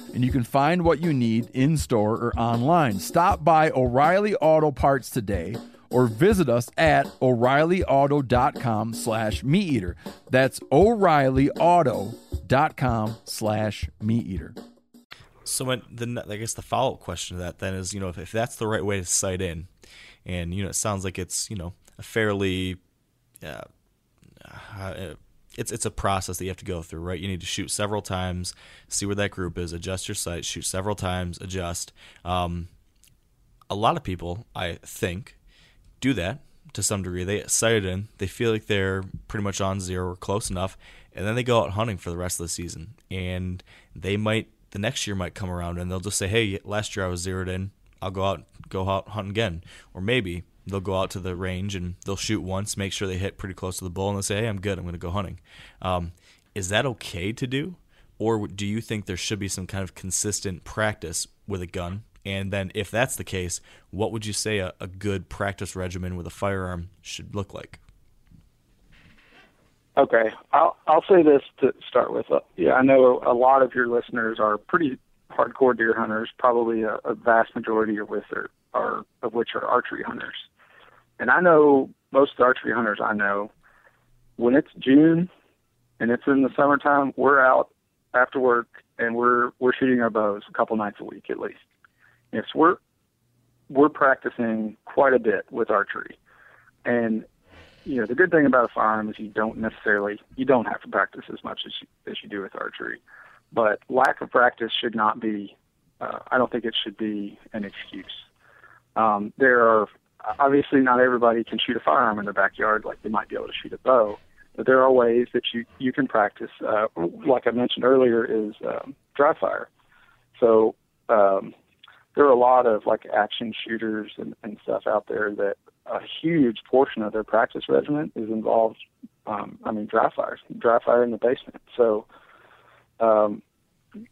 and you can find what you need in-store or online. Stop by O'Reilly Auto Parts today or visit us at O'ReillyAuto.com/MeatEater. That's O'ReillyAuto.com/MeatEater. So I guess the follow-up question to that then is, if that's the right way to sight in, and, it sounds like it's, a fairly... It's a process that you have to go through, right? You need to shoot several times, see where that group is, adjust your sight, shoot several times, adjust. A lot of people, I think, do that, to some degree. They get sighted in, they feel like they're pretty much on zero or close enough, and then they go out hunting for the rest of the season. And they might, the next year might come around and they'll just say, hey, last year I was zeroed in, I'll go out hunt again. Or maybe they'll go out to the range and they'll shoot once, make sure they hit pretty close to the bull, and they'll say, hey, I'm good, I'm going to go hunting. Is that okay to do? Or do you think there should be some kind of consistent practice with a gun? And then if that's the case, what would you say a good practice regimen with a firearm should look like? Okay. I'll say this to start with. Yeah, I know a lot of your listeners are pretty hardcore deer hunters. Probably a vast majority of which are archery hunters. And I know most of the archery hunters I know, when it's June and it's in the summertime, we're out after work and we're shooting our bows a couple nights a week at least. Yes, we're practicing quite a bit with archery. And you know, the good thing about a firearm is you don't have to practice as much as you do with archery. But lack of practice should not be, I don't think it should be an excuse. There are, obviously not everybody can shoot a firearm in their backyard like they might be able to shoot a bow, but there are ways that you can practice. Like I mentioned earlier is dry fire. So there are a lot of like action shooters and stuff out there that a huge portion of their practice regimen is involved. Dry fire in the basement. So,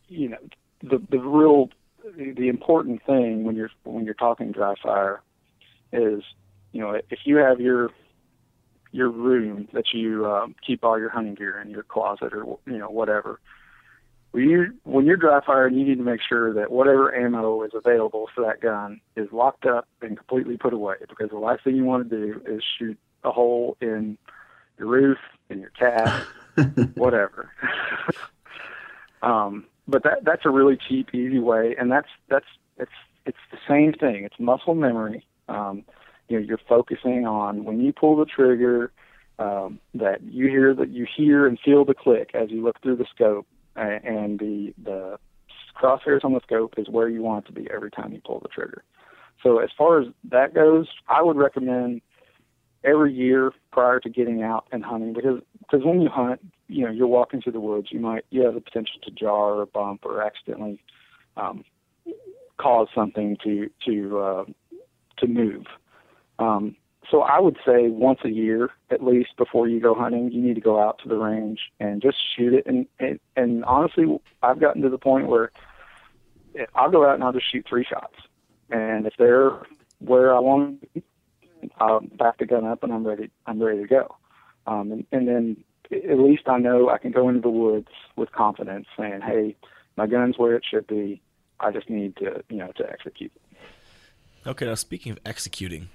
you know, the important thing when you're talking dry fire is, you know, if you have your room that you keep all your hunting gear in, your closet or, you know, whatever. When you're dry firing, you need to make sure that whatever ammo is available for that gun is locked up and completely put away, because the last thing you want to do is shoot a hole in your roof, in your cat, whatever. But that's a really cheap, easy way, and it's the same thing. It's muscle memory. You know, you're focusing on when you pull the trigger, that you hear and feel the click as you look through the scope. And the crosshairs on the scope is where you want it to be every time you pull the trigger. So as far as that goes, I would recommend every year prior to getting out and hunting, because when you hunt, you know, you're walking through the woods, you have the potential to jar or bump or accidentally cause something to move. So I would say once a year, at least before you go hunting, you need to go out to the range and just shoot it. And honestly, I've gotten to the point where I'll go out and I'll just shoot 3 shots. And if they're where I want them, I'll back the gun up and I'm ready to go. And then at least I know I can go into the woods with confidence saying, hey, my gun's where it should be. I just need to, you know, to execute. Okay, now speaking of executing,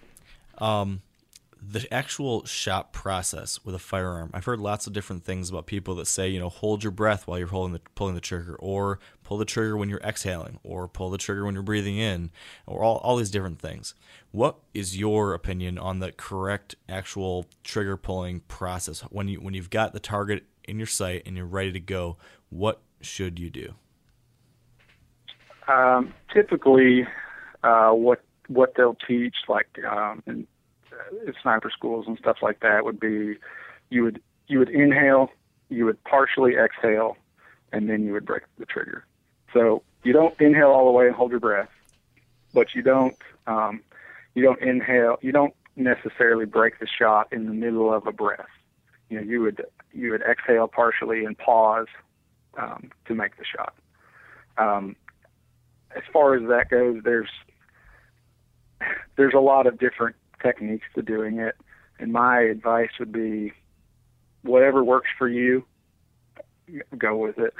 the actual shot process with a firearm. I've heard lots of different things about people that say, you know, hold your breath while you're pulling the trigger, or pull the trigger when you're exhaling, or pull the trigger when you're breathing in, or all these different things. What is your opinion on the correct actual trigger pulling process? When you've got the target in your sight and you're ready to go, what should you do? Typically, what they'll teach, like in sniper schools and stuff like that, would be you would inhale, you would partially exhale, and then you would break the trigger. So you don't inhale all the way and hold your breath, but you don't inhale, you don't necessarily break the shot in the middle of a breath. You know, you would exhale partially and pause to make the shot. As far as that goes, there's a lot of different techniques to doing it, and my advice would be whatever works for you, go with it.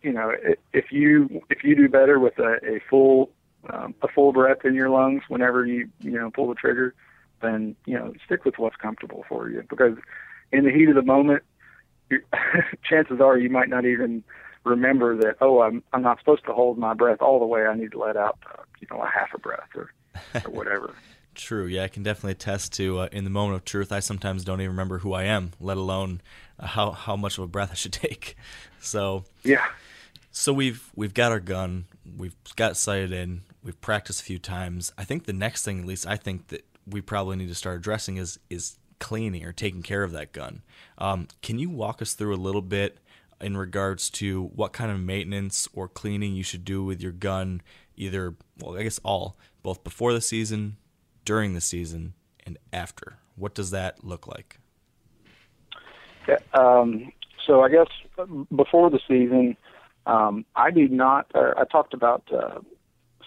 You know, if you do better with a full breath in your lungs whenever you pull the trigger, then, you know, stick with what's comfortable for you, because in the heat of the moment, chances are you might not even remember that, oh, I'm not supposed to hold my breath all the way. I need to let out a half a breath or whatever. True. Yeah, I can definitely attest to in the moment of truth, I sometimes don't even remember who I am, let alone how much of a breath I should take. So yeah. So we've got our gun, we've got sighted in, we've practiced a few times. I think the next thing, at least I think that we probably need to start addressing is cleaning or taking care of that gun. Can you walk us through a little bit in regards to what kind of maintenance or cleaning you should do with your gun, either, well, I guess all, both before the season, during the season, and after? What does that look like? Yeah, so I guess before the season, I do not, I talked about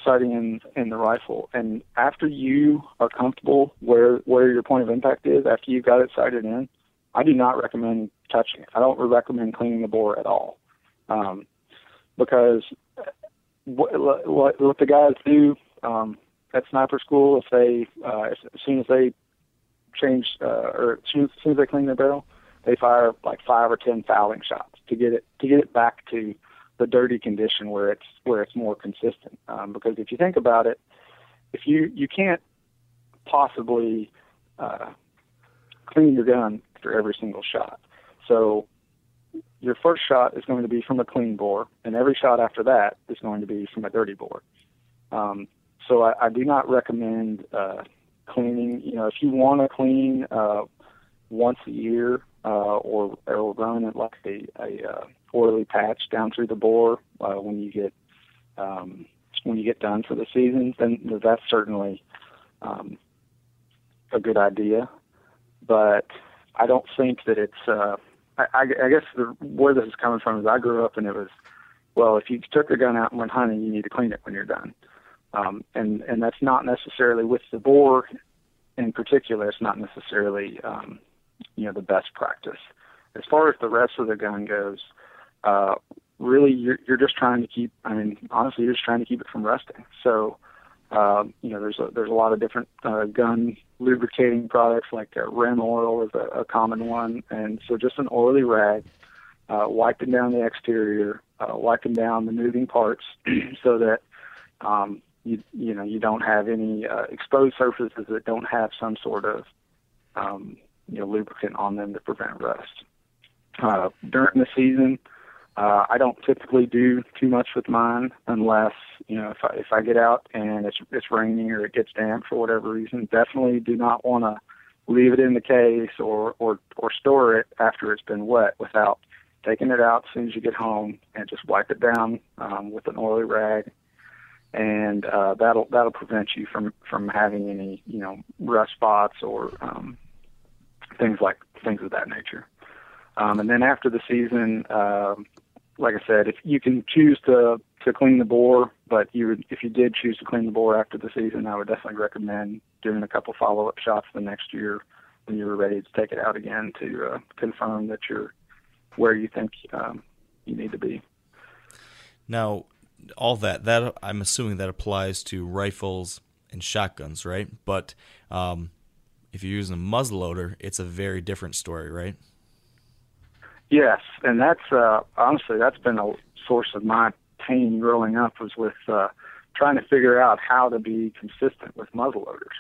sighting in the rifle. And after you are comfortable where your point of impact is, after you've got it sighted in, I do not recommend touching it. I don't recommend cleaning the bore at all, because what the guys do at sniper school, if they as soon as they change or as soon as they clean their barrel, they fire like 5 or 10 fouling shots to get it back to the dirty condition where it's more consistent. Because if you think about it, if you can't possibly clean your gun after every single shot. So your first shot is going to be from a clean bore, and every shot after that is going to be from a dirty bore. So I do not recommend cleaning. You know, if you want to clean once a year or run it like a oily patch down through the bore when you get done for the season, then that's certainly a good idea. But I don't think that it's. I guess where this is coming from is I grew up and it was, well, if you took the gun out and went hunting, you need to clean it when you're done, and that's not necessarily with the bore in particular. It's not necessarily the best practice. As far as the rest of the gun goes, really you're just trying to keep. I mean, honestly, you're just trying to keep it from rusting. So. There's a lot of different gun lubricating products like REM oil is a common one, and so just an oily rag, wiping down the exterior, wiping down the moving parts, so that you don't have any exposed surfaces that don't have some sort of lubricant on them to prevent rust. During the season. I don't typically do too much with mine unless, if I get out and it's raining or it gets damp for whatever reason. Definitely do not want to leave it in the case or store it after it's been wet without taking it out as soon as you get home and just wipe it down with an oily rag, and that'll prevent you from having any rust spots or things of that nature. And then after the season, like I said, if you can choose to clean the bore, but if you did choose to clean the bore after the season, I would definitely recommend doing a couple follow-up shots the next year when you were ready to take it out again to confirm that you're where you think you need to be. Now, all that I'm assuming that applies to rifles and shotguns, right? But if you're using a muzzleloader, it's a very different story, right? Yes, and that's honestly that's been a source of my pain growing up, was with trying to figure out how to be consistent with muzzleloaders.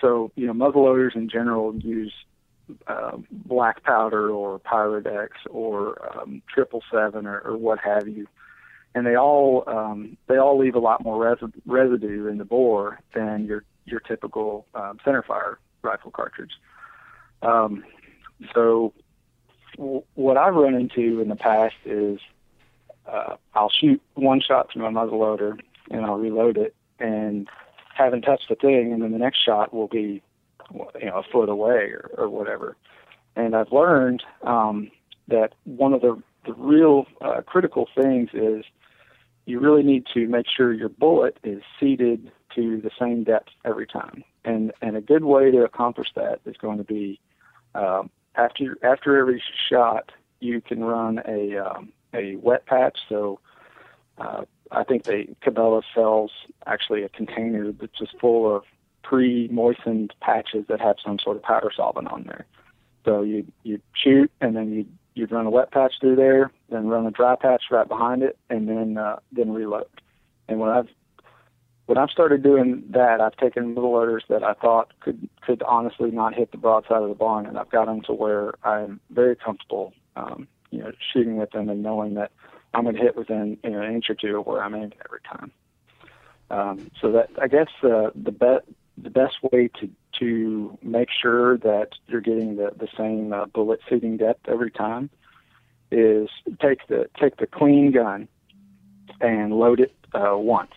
So muzzleloaders in general use black powder or Pyrodex or 777 or what have you, and they all leave a lot more residue in the bore than your typical centerfire rifle cartridge. So. What I've run into in the past is I'll shoot one shot through my muzzleloader and I'll reload it and haven't touched the thing, and then the next shot will be a foot away or whatever. And I've learned that one of the real critical things is you really need to make sure your bullet is seated to the same depth every time. And a good way to accomplish that is going to be after every shot, you can run a wet patch. So I think Cabela's sells actually a container that's just full of pre-moistened patches that have some sort of powder solvent on there. So you shoot, and then you'd run a wet patch through there, then run a dry patch right behind it, and then reload. And when I've started doing that, I've taken muzzleloaders that I thought could honestly not hit the broadside of the barn, and I've got them to where I'm very comfortable, shooting with them and knowing that I'm going to hit within an inch or two of where I'm aiming every time. So that I guess the the best way to make sure that you're getting the same bullet feeding depth every time is take the clean gun and load it once,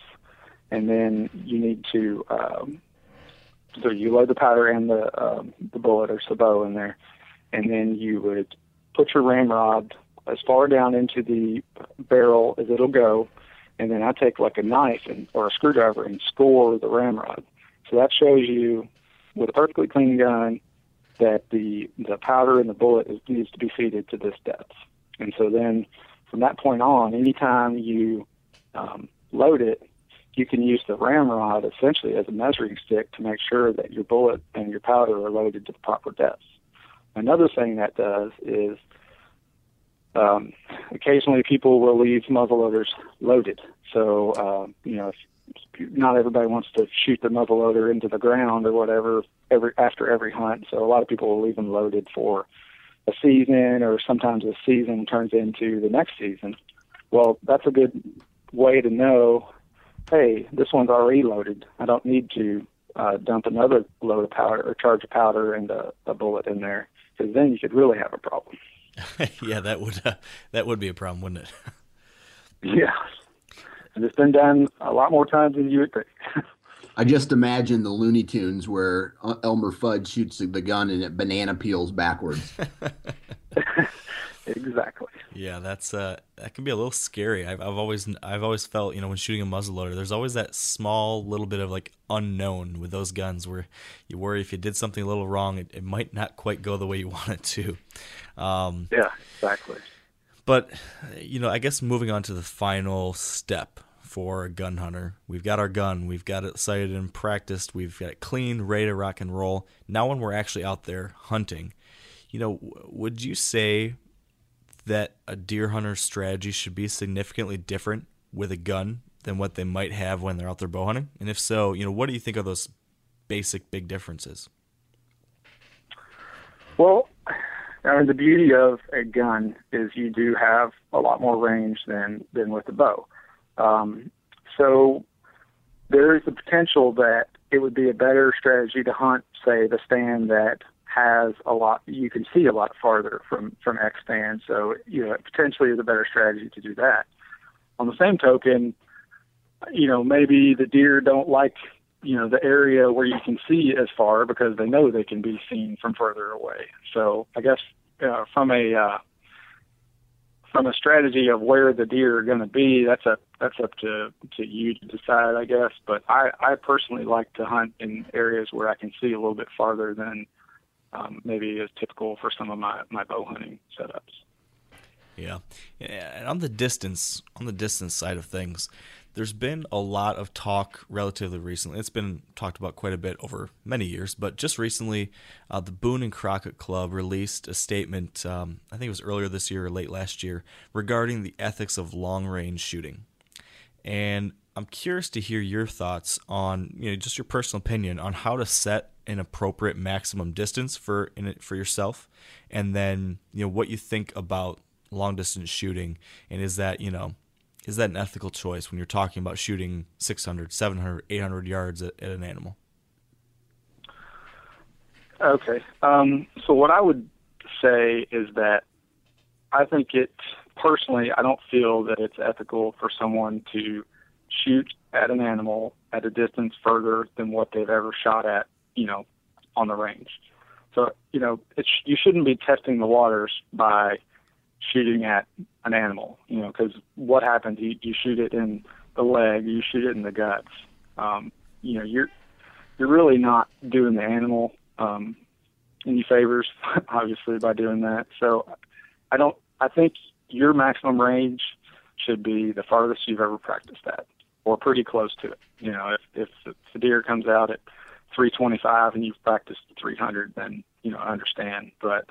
and then you need to so you load the powder and the bullet or sabot in there, and then you would put your ramrod as far down into the barrel as it'll go, and then I take like a knife or a screwdriver and score the ramrod. So that shows you with a perfectly clean gun that the powder and the bullet needs to be feeded to this depth. And so then from that point on, anytime you load it, you can use the ramrod essentially as a measuring stick to make sure that your bullet and your powder are loaded to the proper depths. Another thing that does is occasionally people will leave muzzleloaders loaded. So, if not everybody wants to shoot the muzzleloader into the ground or whatever after every hunt. So a lot of people will leave them loaded for a season, or sometimes a season turns into the next season. Well, that's a good way to know, hey, this one's already loaded. I don't need to dump another load of powder or charge of powder and a bullet in there, because then you could really have a problem. Yeah, that would be a problem, wouldn't it? Yeah. And it's been done a lot more times than you would think. I just imagine the Looney Tunes where Elmer Fudd shoots the gun and it banana peels backwards. Exactly. Yeah, that's that can be a little scary. I've always felt, when shooting a muzzleloader, there's always that small little bit of like unknown with those guns where you worry if you did something a little wrong, it might not quite go the way you want it to. Yeah, exactly. But I guess moving on to the final step for a gun hunter, we've got our gun, we've got it sighted and practiced, we've got it clean, ready to rock and roll. Now, when we're actually out there hunting, would you say that a deer hunter's strategy should be significantly different with a gun than what they might have when they're out there bow hunting? And if so, what do you think are those big differences? Well, the beauty of a gun is you do have a lot more range than with a bow. So there is the potential that it would be a better strategy to hunt, say, the stand that has a lot, you can see a lot farther from X stand. So, it potentially is a better strategy to do that. On the same token, maybe the deer don't like, the area where you can see as far because they know they can be seen from further away. So I guess from a strategy of where the deer are going to be, that's up to you to decide, I guess. But I personally like to hunt in areas where I can see a little bit farther than maybe is typical for some of my bow hunting setups. Yeah, and on the distance side of things, there's been a lot of talk relatively recently. It's been talked about quite a bit over many years, but just recently, the Boone and Crockett Club released a statement, I think it was earlier this year or late last year, regarding the ethics of long-range shooting. And I'm curious to hear your thoughts on, just your personal opinion on how to set an appropriate maximum distance for yourself, and then, what you think about long-distance shooting, and is that an ethical choice when you're talking about shooting 600, 700, 800 yards at an animal? Okay. So what I would say is that I think personally, I don't feel that it's ethical for someone to shoot at an animal at a distance further than what they've ever shot at, on the range. So, you shouldn't be testing the waters by shooting at an animal, because what happens, you shoot it in the leg, you shoot it in the guts. You're really not doing the animal any favors, obviously, by doing that. So I think your maximum range should be the farthest you've ever practiced at, or pretty close to it. If the deer comes out at 325 and you've practiced 300, then, I understand. But,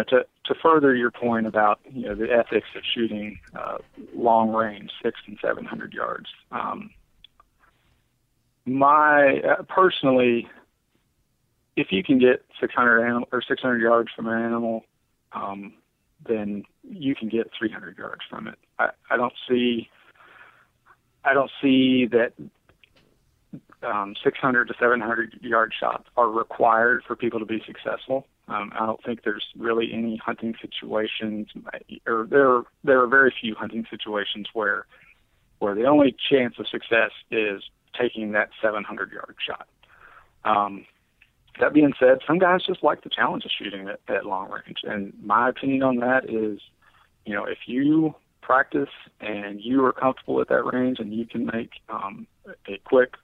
to further your point about, the ethics of shooting long range, 600 and 700 yards. Personally, if you can get 600 yards from an animal, then you can get 300 yards from it. I don't see that 600 to 700 yard shots are required for people to be successful. I don't think there's really any hunting situations, or there are very few hunting situations where the only chance of success is taking that 700 yard shot. That being said, some guys just like the challenge of shooting at long range, and my opinion on that is, you know, if you practice and you are comfortable at that range and you can make a quick,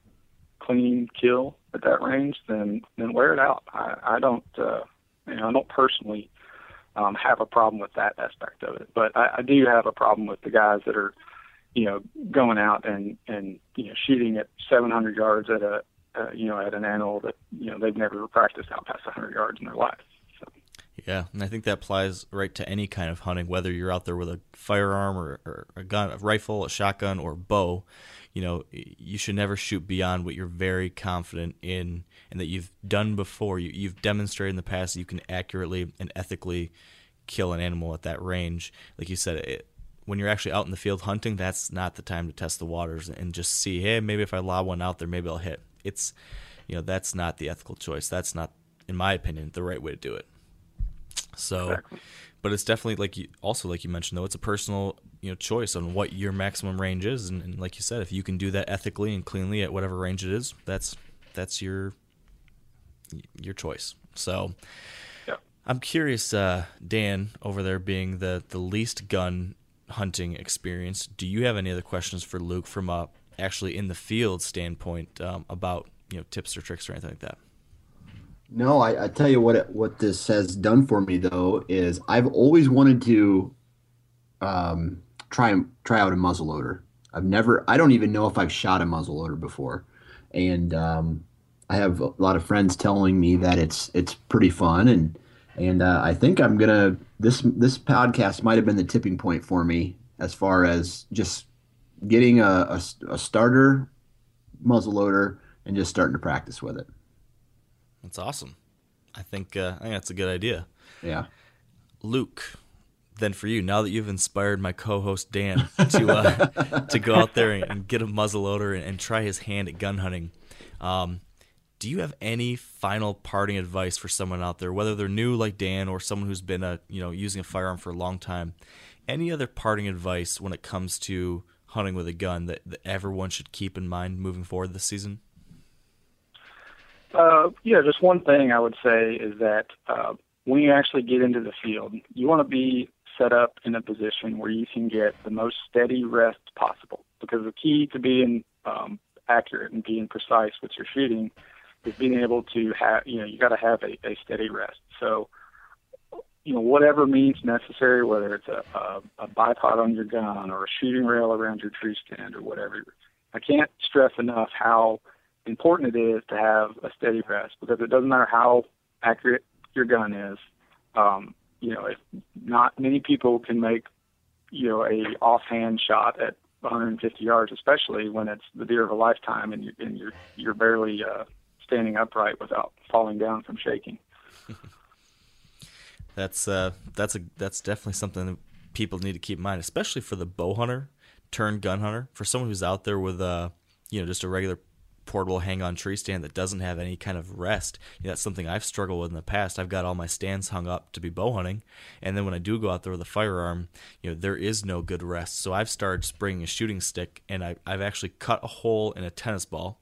clean kill at that range, then wear it out. I don't personally have a problem with that aspect of it, but I do have a problem with the guys that are, you know, going out and you know, shooting at 700 yards at a at an animal that, you know, they've never practiced out past 100 yards in their life. So. Yeah, and I think that applies right to any kind of hunting, whether you're out there with a firearm or a gun, a rifle, a shotgun, or bow. You know, you should never shoot beyond what you're very confident in and that you've done before. You've demonstrated in the past that you can accurately and ethically kill an animal at that range. Like you said, when you're actually out in the field hunting, that's not the time to test the waters and just see, hey, maybe if I lob one out there, maybe I'll hit. It's, you know, that's not the ethical choice. That's not, in my opinion, the right way to do it. So, exactly. But it's definitely like you mentioned, though, it's a personal, you know, choice on what your maximum range is. And like you said, if you can do that ethically and cleanly at whatever range it is, that's your choice. So yeah. I'm curious, Dan over there being the least gun hunting experience, do you have any other questions for Luke from a actually in the field standpoint about, you know, tips or tricks or anything like that? No, I tell you what this has done for me, though, is I've always wanted to try out a muzzleloader. I don't even know if I've shot a muzzleloader before. And I have a lot of friends telling me that it's pretty fun. And I think I'm going to, this podcast might have been the tipping point for me as far as just getting a starter muzzleloader and just starting to practice with it. That's awesome. I think that's a good idea. Yeah. Luke, then for you, now that you've inspired my co-host Dan to go out there and get a muzzleloader and try his hand at gun hunting, do you have any final parting advice for someone out there, whether they're new like Dan or someone who's been using a firearm for a long time? Any other parting advice when it comes to hunting with a gun that everyone should keep in mind moving forward this season? Just one thing I would say is that when you actually get into the field, you want to be set up in a position where you can get the most steady rest possible, because the key to being accurate and being precise with your shooting is being able to have, you know, you got to have a steady rest. So, you know, whatever means necessary, whether it's a bipod on your gun or a shooting rail around your tree stand or whatever, I can't stress enough how important it is to have a steady rest, because it doesn't matter how accurate your gun is. If not many people can make, you know, a offhand shot at 150 yards, especially when it's the deer of a lifetime and you're barely standing upright without falling down from shaking. That's definitely something that people need to keep in mind, especially for the bow hunter turned gun hunter, for someone who's out there with just a regular portable hang-on tree stand that doesn't have any kind of rest. You know, that's something I've struggled with in the past. I've got all my stands hung up to be bow hunting, and then when I do go out there with a firearm, you know, there is no good rest. So I've started spraying a shooting stick, and I've actually cut a hole in a tennis ball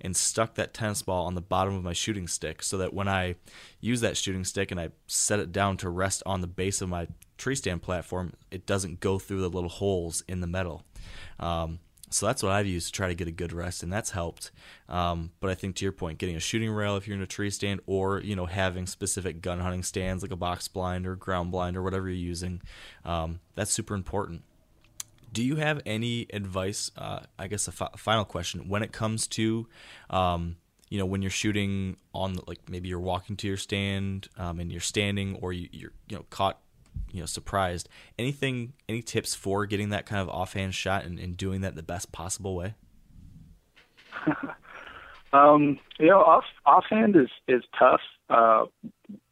and stuck that tennis ball on the bottom of my shooting stick, so that when I use that shooting stick and I set it down to rest on the base of my tree stand platform, it doesn't go through the little holes in the metal. So that's what I've used to try to get a good rest, and that's helped. But I think to your point, getting a shooting rail if you're in a tree stand, or, you know, having specific gun hunting stands like a box blind or ground blind or whatever you're using, that's super important. Do you have any advice, final question, when it comes to, when you're shooting on, like, maybe you're walking to your stand and you're standing, or you're caught, surprised, any tips for getting that kind of offhand shot and doing that the best possible way? Offhand is tough.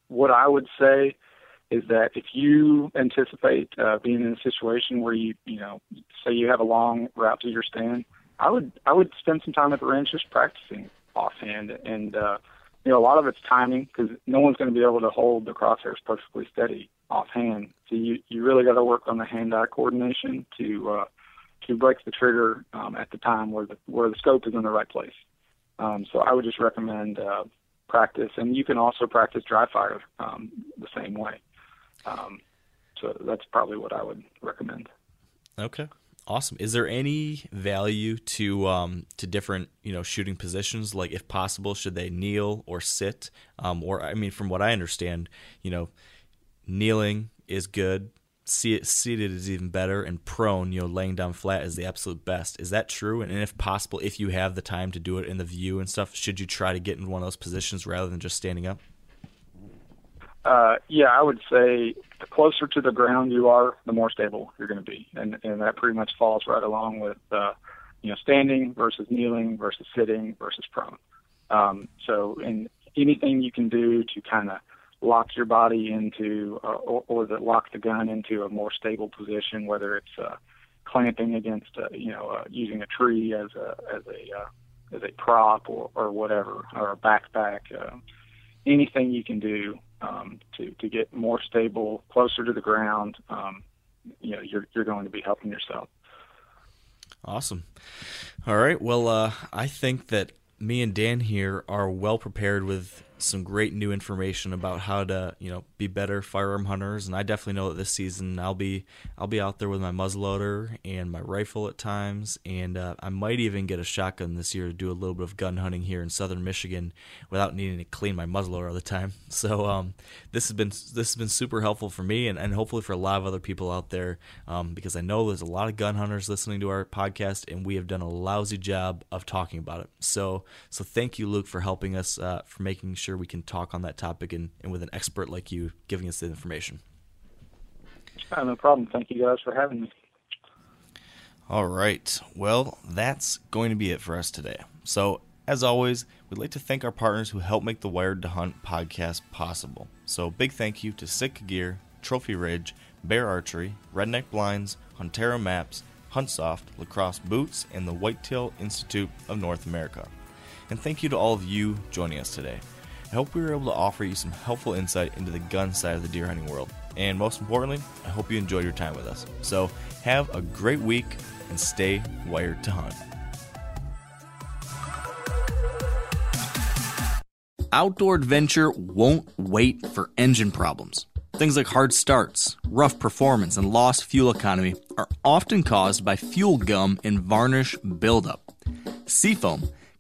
What I would say is that if you anticipate being in a situation where you say you have a long route to your stand I would spend some time at the range just practicing offhand, and a lot of it's timing, because no one's going to be able to hold the crosshairs perfectly steady offhand. So you really got to work on the hand-eye coordination to break the trigger at the time where the scope is in the right place. So I would just recommend practice, and you can also practice dry fire the same way. So that's probably what I would recommend. Okay, awesome. Is there any value to different shooting positions? Like, if possible, should they kneel or sit? Or I mean, from what I understand, kneeling is good. Seated is even better, and prone, laying down flat is the absolute best. Is that true? And if possible, if you have the time to do it in the view and stuff, should you try to get in one of those positions rather than just standing up? Yeah, I would say the closer to the ground you are, the more stable you're going to be, and that pretty much falls right along with standing versus kneeling versus sitting versus prone. So, and anything you can do to kind of lock your body into or that lock the gun into a more stable position, whether it's clamping against using a tree as a prop or whatever, or a backpack, anything you can do to get more stable, closer to the ground, you're going to be helping yourself. Awesome. All right, well, I think that me and Dan here are well prepared with some great new information about how to, be better firearm hunters. And I definitely know that this season I'll be out there with my muzzleloader and my rifle at times, and I might even get a shotgun this year to do a little bit of gun hunting here in southern Michigan without needing to clean my muzzleloader all the time. So this has been super helpful for me, and hopefully for a lot of other people out there, because I know there's a lot of gun hunters listening to our podcast, and we have done a lousy job of talking about it. So thank you, Luke, for helping us, for making sure we can talk on that topic, and with an expert like you giving us the information. No problem. Thank you guys for having me. All right. Well, that's going to be it for us today. So, as always, we'd like to thank our partners who help make the Wired to Hunt podcast possible. So, big thank you to Sick Gear, Trophy Ridge, Bear Archery, Redneck Blinds, Huntero Maps, Huntsoft, LaCrosse Boots, and the Whitetail Institute of North America. And thank you to all of you joining us today. I hope we were able to offer you some helpful insight into the gun side of the deer hunting world. And most importantly, I hope you enjoyed your time with us. So have a great week, and stay wired to hunt. Outdoor adventure won't wait for engine problems. Things like hard starts, rough performance, and lost fuel economy are often caused by fuel gum and varnish buildup. Seafoam